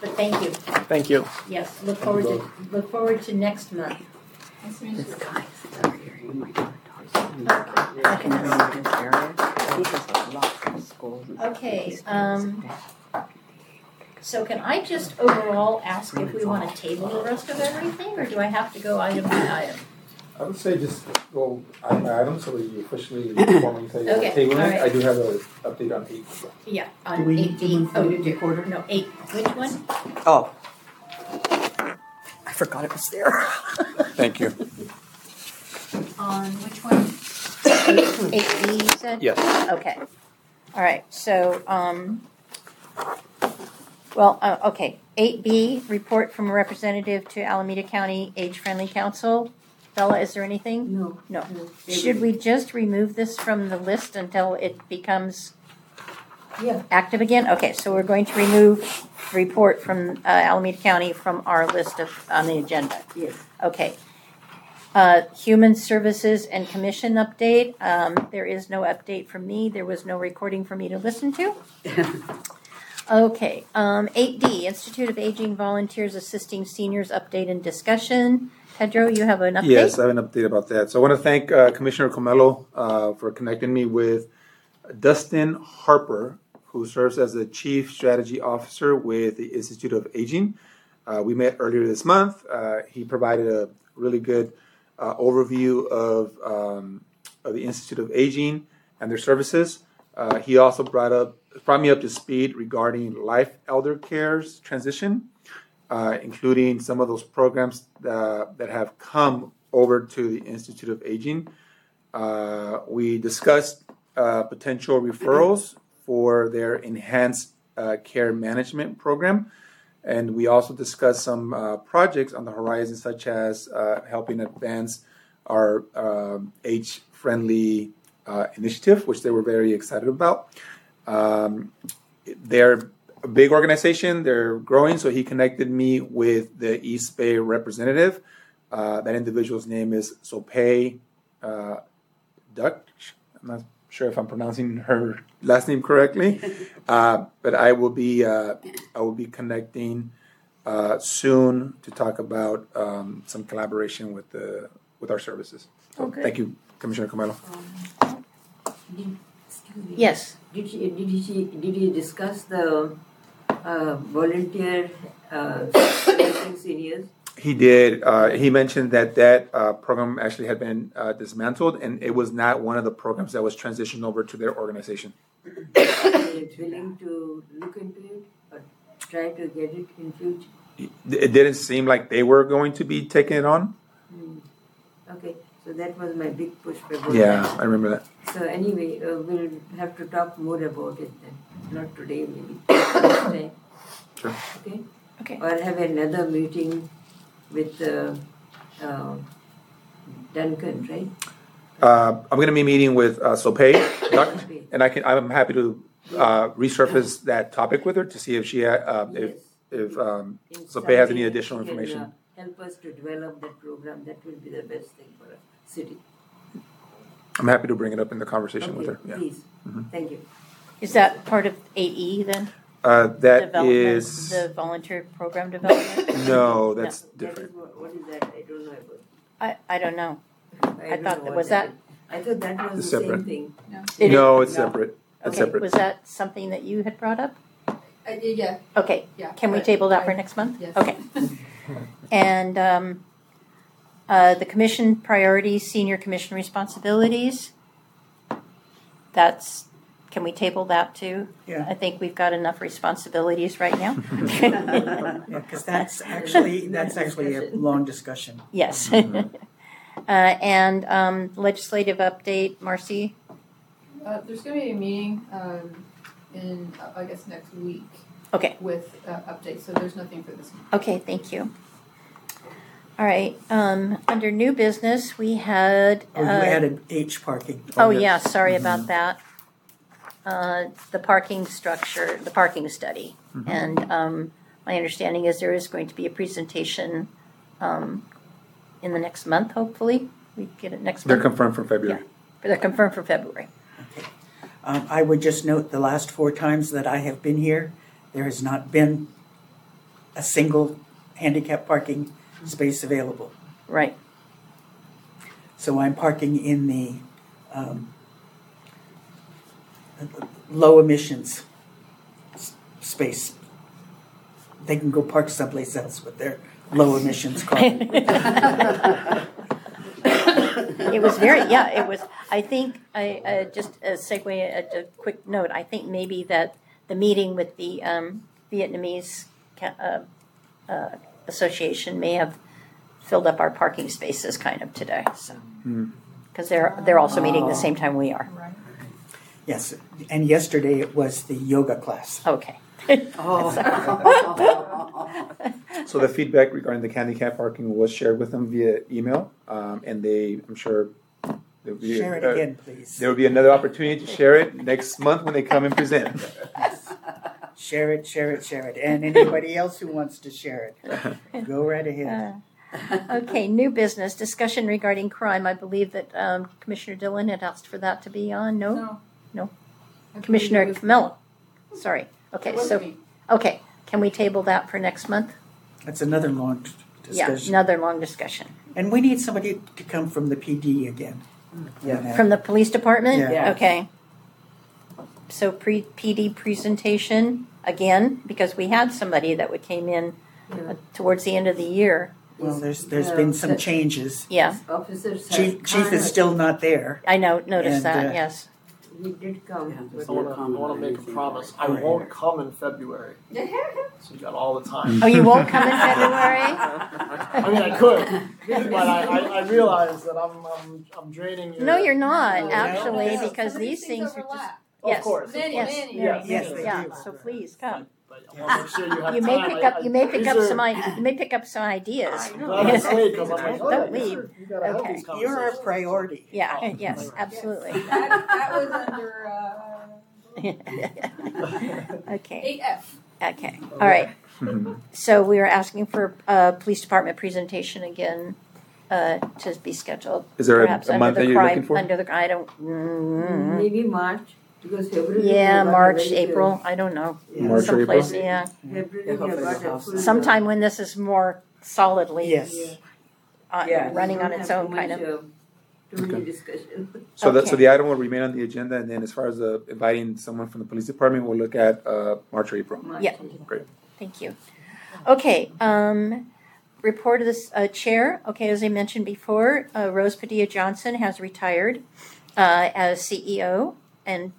But thank you. Thank you. Yes. Look forward to next month. This guy is over here. Oh my God. Okay. So can I just overall ask if we want to table the rest of everything, or do I have to go item by item? I would say just go item by item so we officially formally table it. Okay. Right. I do have an update on 8. Yeah, on 8B. Oh, you did order? No, 8. Which one? Oh. I forgot it was there. Thank you. On which one? 8B, you said? Yes. Okay. All right. So, 8B, report from a representative to Alameda County Age-Friendly Council. Bella, is there anything? No. Should we just remove this from the list until it becomes active again? Okay. So we're going to remove report from Alameda County from our list on the agenda. Yes. Okay. Human Services and Commission update. There is no update from me. There was no recording for me to listen to. Okay, 8D, Institute of Aging Volunteers Assisting Seniors Update and Discussion. Pedro, you have an update? Yes, I have an update about that. So I want to thank Commissioner Comello for connecting me with Dustin Harper, who serves as the Chief Strategy Officer with the Institute of Aging. We met earlier this month. He provided a really good overview of the Institute of Aging and their services. He also brought me up to speed regarding life elder care's transition, including some of those programs that have come over to the Institute of Aging. We discussed potential referrals for their enhanced care management program, and we also discussed some projects on the horizon, such as helping advance our age-friendly initiative, which they were very excited about. They're a big organization. They're growing. So he connected me with the East Bay representative. That individual's name is Sope Dutch. I'm not sure if I'm pronouncing her last name correctly, but I will be connecting soon to talk about some collaboration with our services. So okay. Thank you, Commissioner Comello. Yes. Did you discuss the volunteer seniors? He did. He mentioned that program actually had been dismantled, and it was not one of the programs that was transitioned over to their organization. Are you willing to look into it or try to get it in future? It didn't seem like they were going to be taking it on. Okay. So that was my big push for both. Yeah, I remember that. So anyway, we'll have to talk more about it then. Not today, maybe. Next time. Sure. Okay. Or have another meeting with Duncan, right? I'm going to be meeting with Sope, Doc, and I'm happy to resurface that topic with her to see if she if Sope has any additional information. Help us to develop that program. That will be the best thing for us. City. I'm happy to bring it up in the conversation with her. Yeah. Please. Mm-hmm. Thank you. Is that part of 8E then? That is the volunteer program development? No, that's different. What is that? I don't know about. I don't know. I thought that was the same thing. No, it's separate. It's separate. Was that something that you had brought up? I did, yeah. Okay. Yeah. Can we table that for next month? Yes. Okay. And the commission priorities, senior commission responsibilities. Can we table that too? Yeah. I think we've got enough responsibilities right now. Because that's actually a long discussion. Yes. And legislative update, Marcy. There's going to be a meeting in I guess next week. Okay. With updates, so there's nothing for this one. Okay, thank you. All right. Under new business, we had. Oh, you added H parking. Sorry about that. The parking structure, the parking study, and my understanding is there is going to be a presentation in the next month. Hopefully, we get it next month. They're confirmed for February. Yeah, they're confirmed for February. Okay. I would just note the last 4 times that I have been here. There has not been a single handicap parking space available. Right. So I'm parking in the low emissions space. They can go park someplace else with their low emissions car. It was very, it was, I think, just a segue, a quick note, I think maybe that the meeting with the Vietnamese Association may have filled up our parking spaces kind of today, so because they're also meeting the same time we are. Right. Yes, and yesterday it was the yoga class. Okay. So the feedback regarding the handicap parking was shared with them via email, and they, I'm sure. Share it again, please. There will be another opportunity to share it next month when they come and present. Share it. And anybody else who wants to share it, go right ahead. Okay, new business, discussion regarding crime. I believe that Commissioner Dillon had asked for that to be on. No? No. Commissioner Comello. Sorry. Okay, so, okay, can we table that for next month? That's another long discussion. Yeah, another long discussion. And we need somebody to come from the PD again. Yeah. From the police department? Yeah. Okay. So PD presentation again, because we had somebody that came in towards the end of the year. Well, there's been some changes. Yeah. Chief is still not there. I know, noticed that, yes. We did come. Yeah, I want to make a promise. I won't come in February. So you got all the time. Oh, you won't come in February? I mean, I could, but I realize that I'm draining. No, you're not actually, because these things are just. Yes. Of course. Yes. So please come. You may pick up some ideas. Don't leave. Okay. You're our priority. Yeah. Oh, yes. Absolutely. That was under. Okay. 8F. Okay. All right. So we are asking for a police department presentation again to be scheduled. Is there a month that you're looking for? Under the maybe March. Yeah, March, April, I don't know. March, someplace, April? Yeah. Sometime when this is more solidly running on its own kind of. Okay. So so the item will remain on the agenda, and then as far as inviting someone from the police department, we'll look at March or April. Yeah. Great. Thank you. Okay, report of this chair. Okay, as I mentioned before, Rose Padilla Johnson has retired as CEO and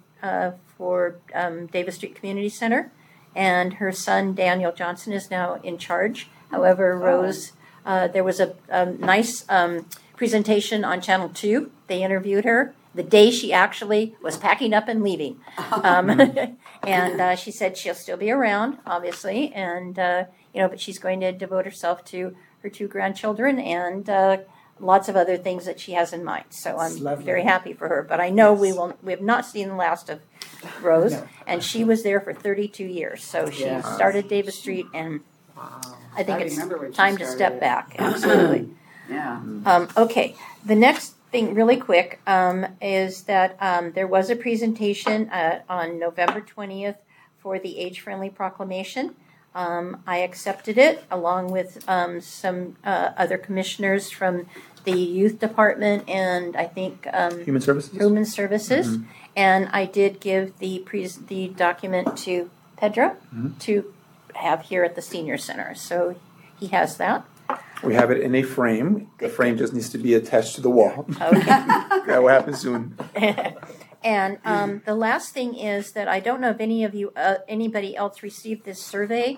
for Davis Street Community Center, and her son Daniel Johnson is now in charge. However, Rose, there was a nice presentation on Channel 2. They interviewed her the day she actually was packing up and leaving. And she said she'll still be around, obviously, and but she's going to devote herself to her two grandchildren and lots of other things that she has in mind. So I'm very happy for her. But I know we have not seen the last of Rose. No. And she was there for 32 years. So she started Davis Street, and I think it's time to step back. Absolutely. Yeah. Okay. The next thing, really quick, is that there was a presentation on November 20th for the Age-Friendly Proclamation. I accepted it along with some other commissioners from the youth department and I think human services, mm-hmm. And I did give the document to Pedro to have here at the senior center, so he has that. We have it in a frame. The frame just needs to be attached to the wall. Okay, that will happen soon. And the last thing is that I don't know if any of you, anybody else received this survey.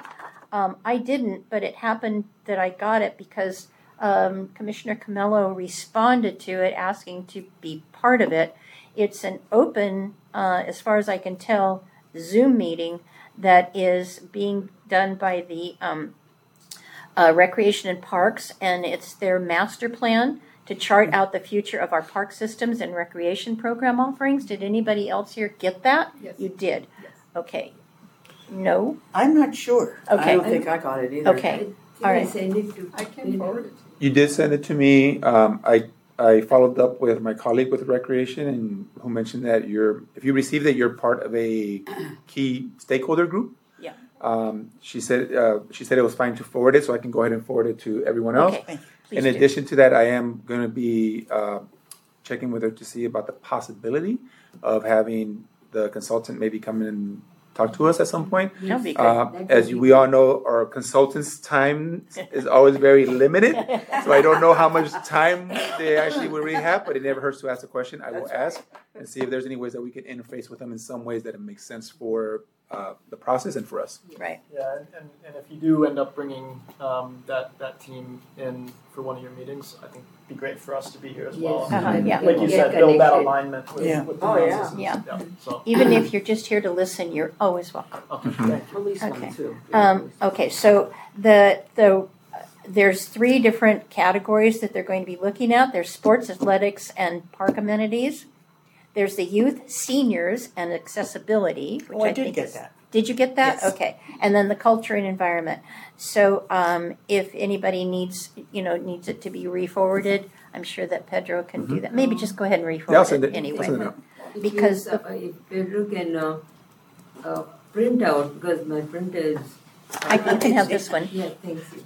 I didn't, but it happened that I got it because Commissioner Comello responded to it, asking to be part of it. It's an open, as far as I can tell, Zoom meeting that is being done by the Recreation and Parks, and it's their master plan to chart out the future of our park systems and recreation program offerings. Did anybody else here get that? Yes. You did. Yes. Okay. No? I'm not sure. Okay. I don't think I got it either. Okay. All right. I can forward it to you. You did send it to me. I followed up with my colleague with Recreation, and who mentioned that if you receive that, you're part of a key stakeholder group. Yeah. She said it was fine to forward it, so I can go ahead and forward it to everyone else. Okay. Thank you. Please in addition to that, I am going to be checking with her to see about the possibility of having the consultant maybe come in and talk to us at some point. That'd be great. We all know, our consultant's time is always very limited, so I don't know how much time they actually will really have, but it never hurts to ask a question. I will ask and see if there's any ways that we can interface with them in some ways that it makes sense for the process and for us. Right. Yeah, and if you do end up bringing that team in for one of your meetings, I think it'd be great for us to be here as well. Yeah. Like you said, build that alignment with the process. Yeah. So. Even if you're just here to listen, you're always welcome. Okay. Okay, so there's three different categories that they're going to be looking at. There's sports, athletics, and park amenities. There's the youth, seniors, and accessibility. Which I did get that. Did you get that? Yes. Okay. And then the culture and environment. So if anybody needs it to be re-forwarded, I'm sure that Pedro can do that. Maybe just go ahead and re-forward it anyway. Because Pedro can printout because my printer is... you can have this one. Yeah, thank you.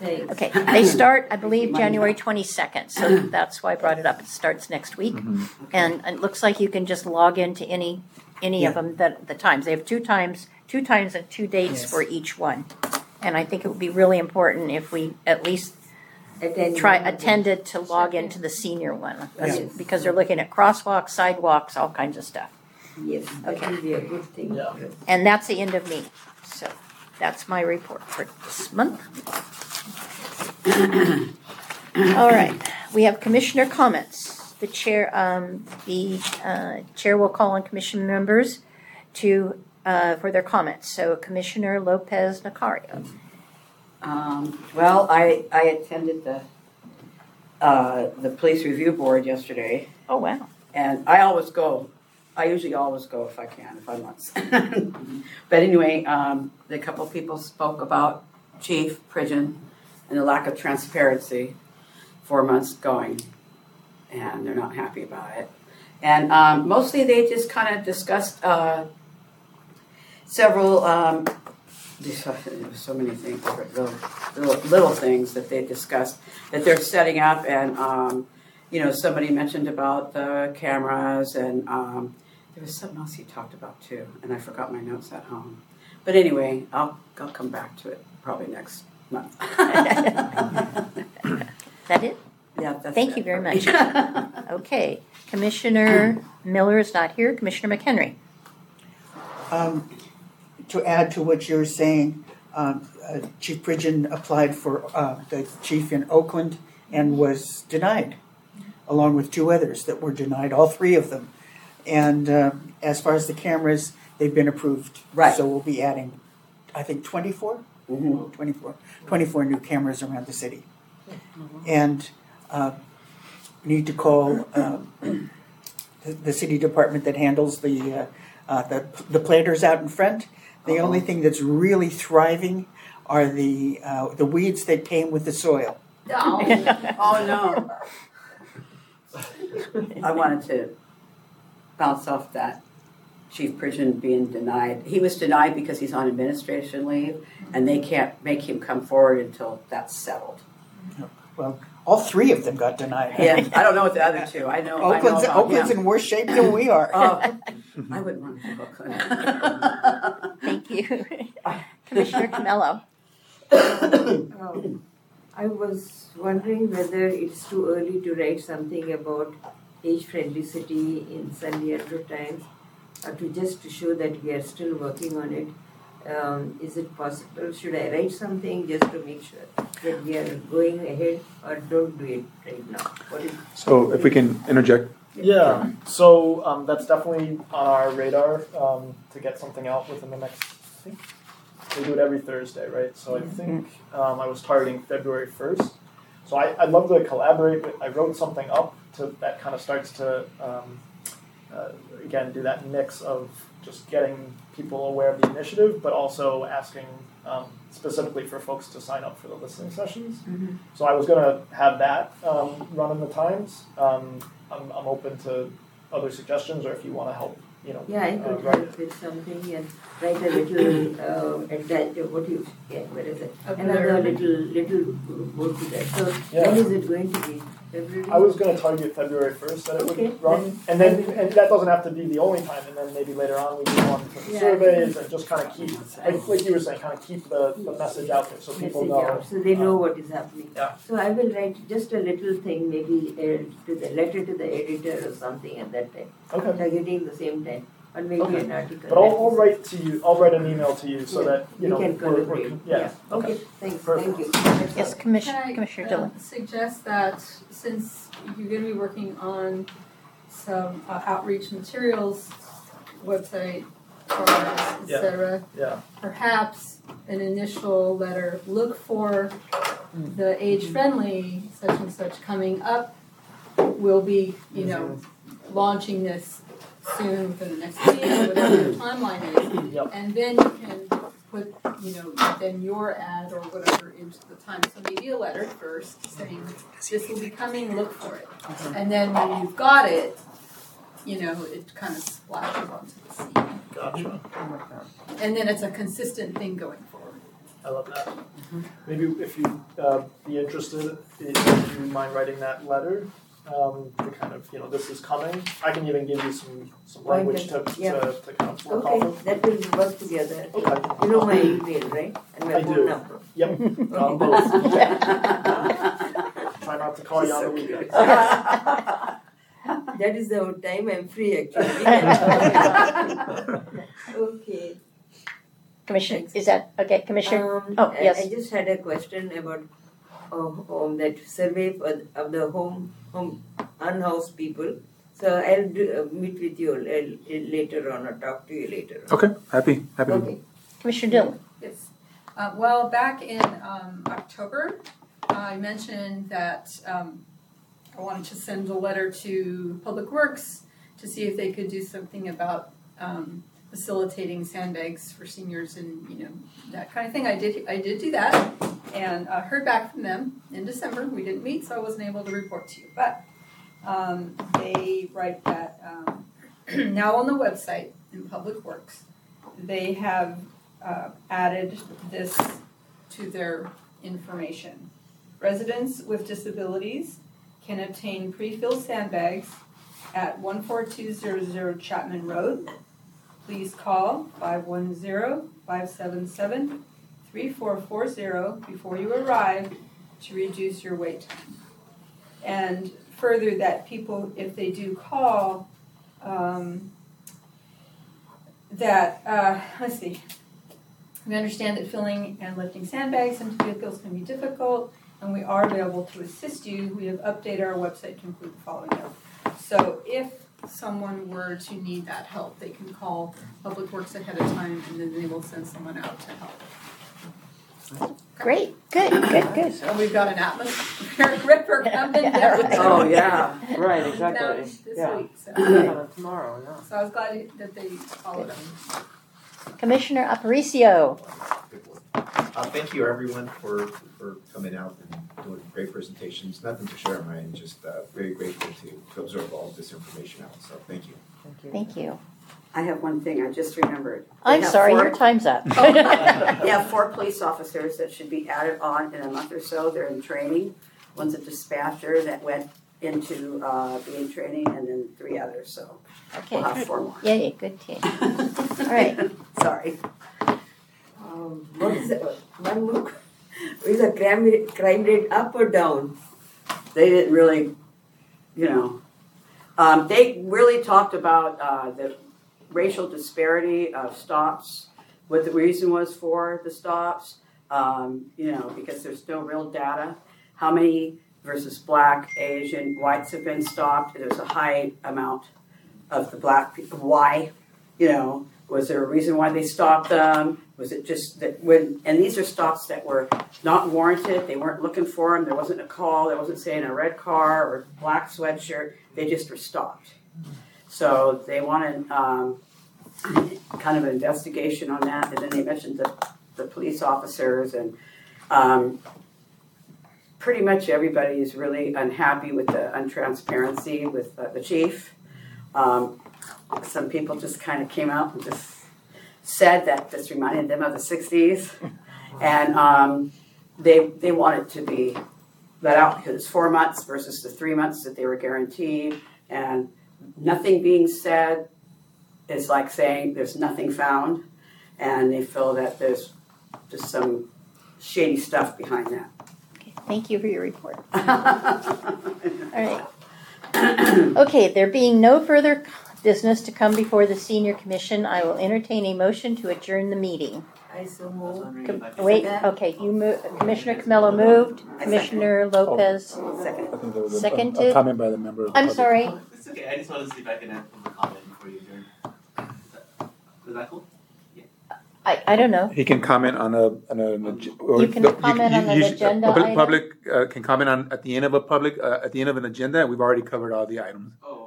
Thanks. Okay, they start, I believe, January 22nd, so that's why I brought it up. It starts next week, mm-hmm. Okay. And it looks like you can just log into any yeah. of them, the times. They have two times and two dates yes. for each one. And I think it would be really important if we at least attended to log into the senior one, yes. because they're looking at crosswalks, sidewalks, all kinds of stuff. Yes, okay. That would be a good thing. Yeah. And that's the end of me. So that's my report for this month. All right. We have commissioner comments. The chair, chair will call on commission members for their comments. So Commissioner Lopez-Nacario. Well, I attended the police review board yesterday. Oh wow! And I always go. I usually always go if I can, if I'm not. But anyway, a couple people spoke about Chief Pridgen and the lack of transparency 4 months going, and they're not happy about it. And mostly they just kind of discussed several, so many things, little things that they discussed that they're setting up. And, somebody mentioned about the cameras and there was something else he talked about too, and I forgot my notes at home. But anyway, I'll come back to it probably next month. That it? Yeah, that's Thank it. You very much. Okay, Commissioner Miller is not here. Commissioner McHenry. To add to what you're saying, Chief Pridgen applied for the chief in Oakland and was denied, along with two others that were denied, all three of them. And as far as the cameras, they've been approved. Right. So we'll be adding, I think, 24? Mm-hmm. 24 new cameras around the city. Mm-hmm. And need to call the city department that handles the planters out in front. The only thing that's really thriving are the weeds that came with the soil. Oh no. I wanted to bounce off that Chief Pridgen being denied. He was denied because he's on administration leave, and they can't make him come forward until that's settled. Well, all three of them got denied. Yeah, I don't know what the other two. I know Oakland's in worse shape than we are. I wouldn't want to go Oakland. Thank you, Commissioner Comello. I was wondering whether it's too early to write something about age-friendly city in San Leandro times, or to show that we are still working on it. Is it possible? Should I write something just to make sure that we are going ahead, or don't do it right now? So if we can interject. Yeah, so that's definitely on our radar to get something out within the next, I think we do it every Thursday, right? So I think I was targeting February 1st. So I'd love to collaborate, but I wrote something up that kind of starts to, again, do that mix of just getting people aware of the initiative, but also asking specifically for folks to sign up for the listening sessions. Mm-hmm. So I was going to have that run in the times. I'm open to other suggestions, or if you want to help, I could help with something and write a little another little book to that. So when is it going to be? February? I was going to target February 1st that it would run, and then that doesn't have to be the only time. And then maybe later on we do on surveys and just kind of keep, like you were saying, kind of keep the message out there so people know. Out, so they know what is happening. Yeah. So I will write just a little thing, maybe to the letter to the editor or something at that time. Okay. Targeting the same time, or maybe an article. But I'll write to you. I'll write an email to you so that we can collaborate. Okay. Thanks. Perfect. Thank you. Yes, Commissioner Dillon. I suggest that since you're going to be working on some outreach materials, website, forums, etc., perhaps an initial letter. Look for the age-friendly such and such coming up. We'll be, launching this soon within the next week, whatever the timeline is, and then you can put, then your ad or whatever into the time. So maybe a letter first saying this will be coming. Look for it, and then when you've got it, it kind of splashes onto the scene. Gotcha. And then it's a consistent thing going forward. I love that. Mm-hmm. Maybe if you be interested, if you mind writing that letter, to kind of, you know, this is coming. I can even give you some language tips to kind of work off of. That will work together. Okay. You know my email, right? And my phone number. Yep. Both. Try not to call you on the weekends. That is the time I'm free, actually. Okay. Commissioner, thanks. Is that okay? Commissioner? Yes. I just had a question about that survey of the home unhoused people. So I'll meet with you later on, or talk to you later on. Okay. Happy. Okay. Commissioner Dillon. Yes. Well, back in October, I mentioned that I wanted to send a letter to Public Works to see if they could do something about facilitating sandbags for seniors and, you know, that kind of thing. I did do that, and heard back from them in December. We didn't meet, so I wasn't able to report to you. But they write that now on the website in Public Works, they have added this to their information. Residents with disabilities can obtain pre-filled sandbags at 14200 Chapman Road. Please call 510-577-3440 before you arrive to reduce your wait time. And further, that people, if they do call, we understand that filling and lifting sandbags into vehicles can be difficult, and we are available to assist you. We have updated our website to include the following note. So if someone were to need that help, they can call Public Works ahead of time, and then they will send someone out to help. Great. Good. So we've got an atmospheric ripper coming down. Oh, yeah. Right, exactly. This week. So. Tomorrow, yeah. So I was glad that they followed up. Commissioner Aparicio. Good work. Thank you, everyone, for coming out and doing great presentations. Nothing to share on mine, just very grateful to absorb all of this information out. So thank you. Thank you. I have one thing I just remembered. I'm sorry, your time's up. Yeah, 4 police officers that should be added on in a month or so. They're in training. One's a dispatcher that went into being training, and then 3 others. So we'll have 4 more. Yeah, good team. All right. Sorry. What is that? One look. Is the crime rate up or down? They didn't really, you know. They really talked about the racial disparity of stops, what the reason was for the stops, you know, because there's no real data. How many versus black, Asian, whites have been stopped? There's a high amount of the black people. Why? You know, was there a reason why they stopped them? Was it just that and these are stops that were not warranted, they weren't looking for them, there wasn't a call, there wasn't saying a red car or black sweatshirt, they just were stopped. So they wanted kind of an investigation on that, and then they mentioned the police officers, and pretty much everybody is really unhappy with the untransparency with the chief. Some people just kind of came out and just said that this reminded them of the 60s, and they wanted to be let out because it's 4 months versus the 3 months that they were guaranteed, and nothing being said is like saying there's nothing found, and they feel that there's just some shady stuff behind that. Okay, thank you for your report. All right. Okay, there being no further business to come before the Senior Commission, I will entertain a motion to adjourn the meeting. I so moved. You moved. Commissioner Comello moved. Commissioner Lopez seconded. A comment by the member of the public. I'm sorry. It's okay. I just wanted to see if I can add a comment before you adjourn. Is that cool? Yeah. I don't know. He can comment on an agenda. Public can comment on at the end of an agenda, and we've already covered all the items. Oh, okay.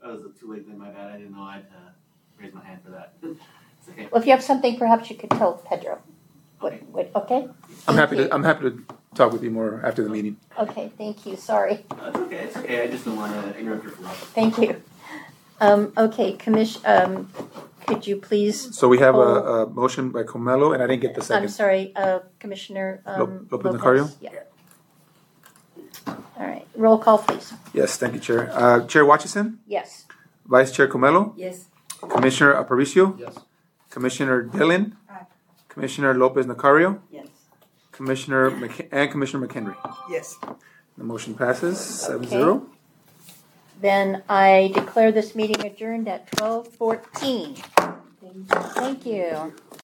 That was too late then, my bad. I didn't know I had to raise my hand for that. It's okay. Well, if you have something, perhaps you could tell Pedro. Okay? I'm happy to talk with you more after the meeting. Okay, thank you. Sorry. It's okay. I just don't want to interrupt your flow. Thank you. Okay, could you please... So we have a motion by Comello, and I didn't get the second. I'm sorry, Commissioner Lopez-Nacario? Yeah. All right, roll call, please. Yes, thank you, Chair. Chair Wachison? Yes. Vice Chair Comello? Yes. Commissioner Aparicio? Yes. Commissioner Dillon? Aye. Commissioner Lopez-Nacario? Yes. Commissioner and Commissioner McHenry? Yes. The motion passes 7-0. Then I declare this meeting adjourned at 12:14. Thank you.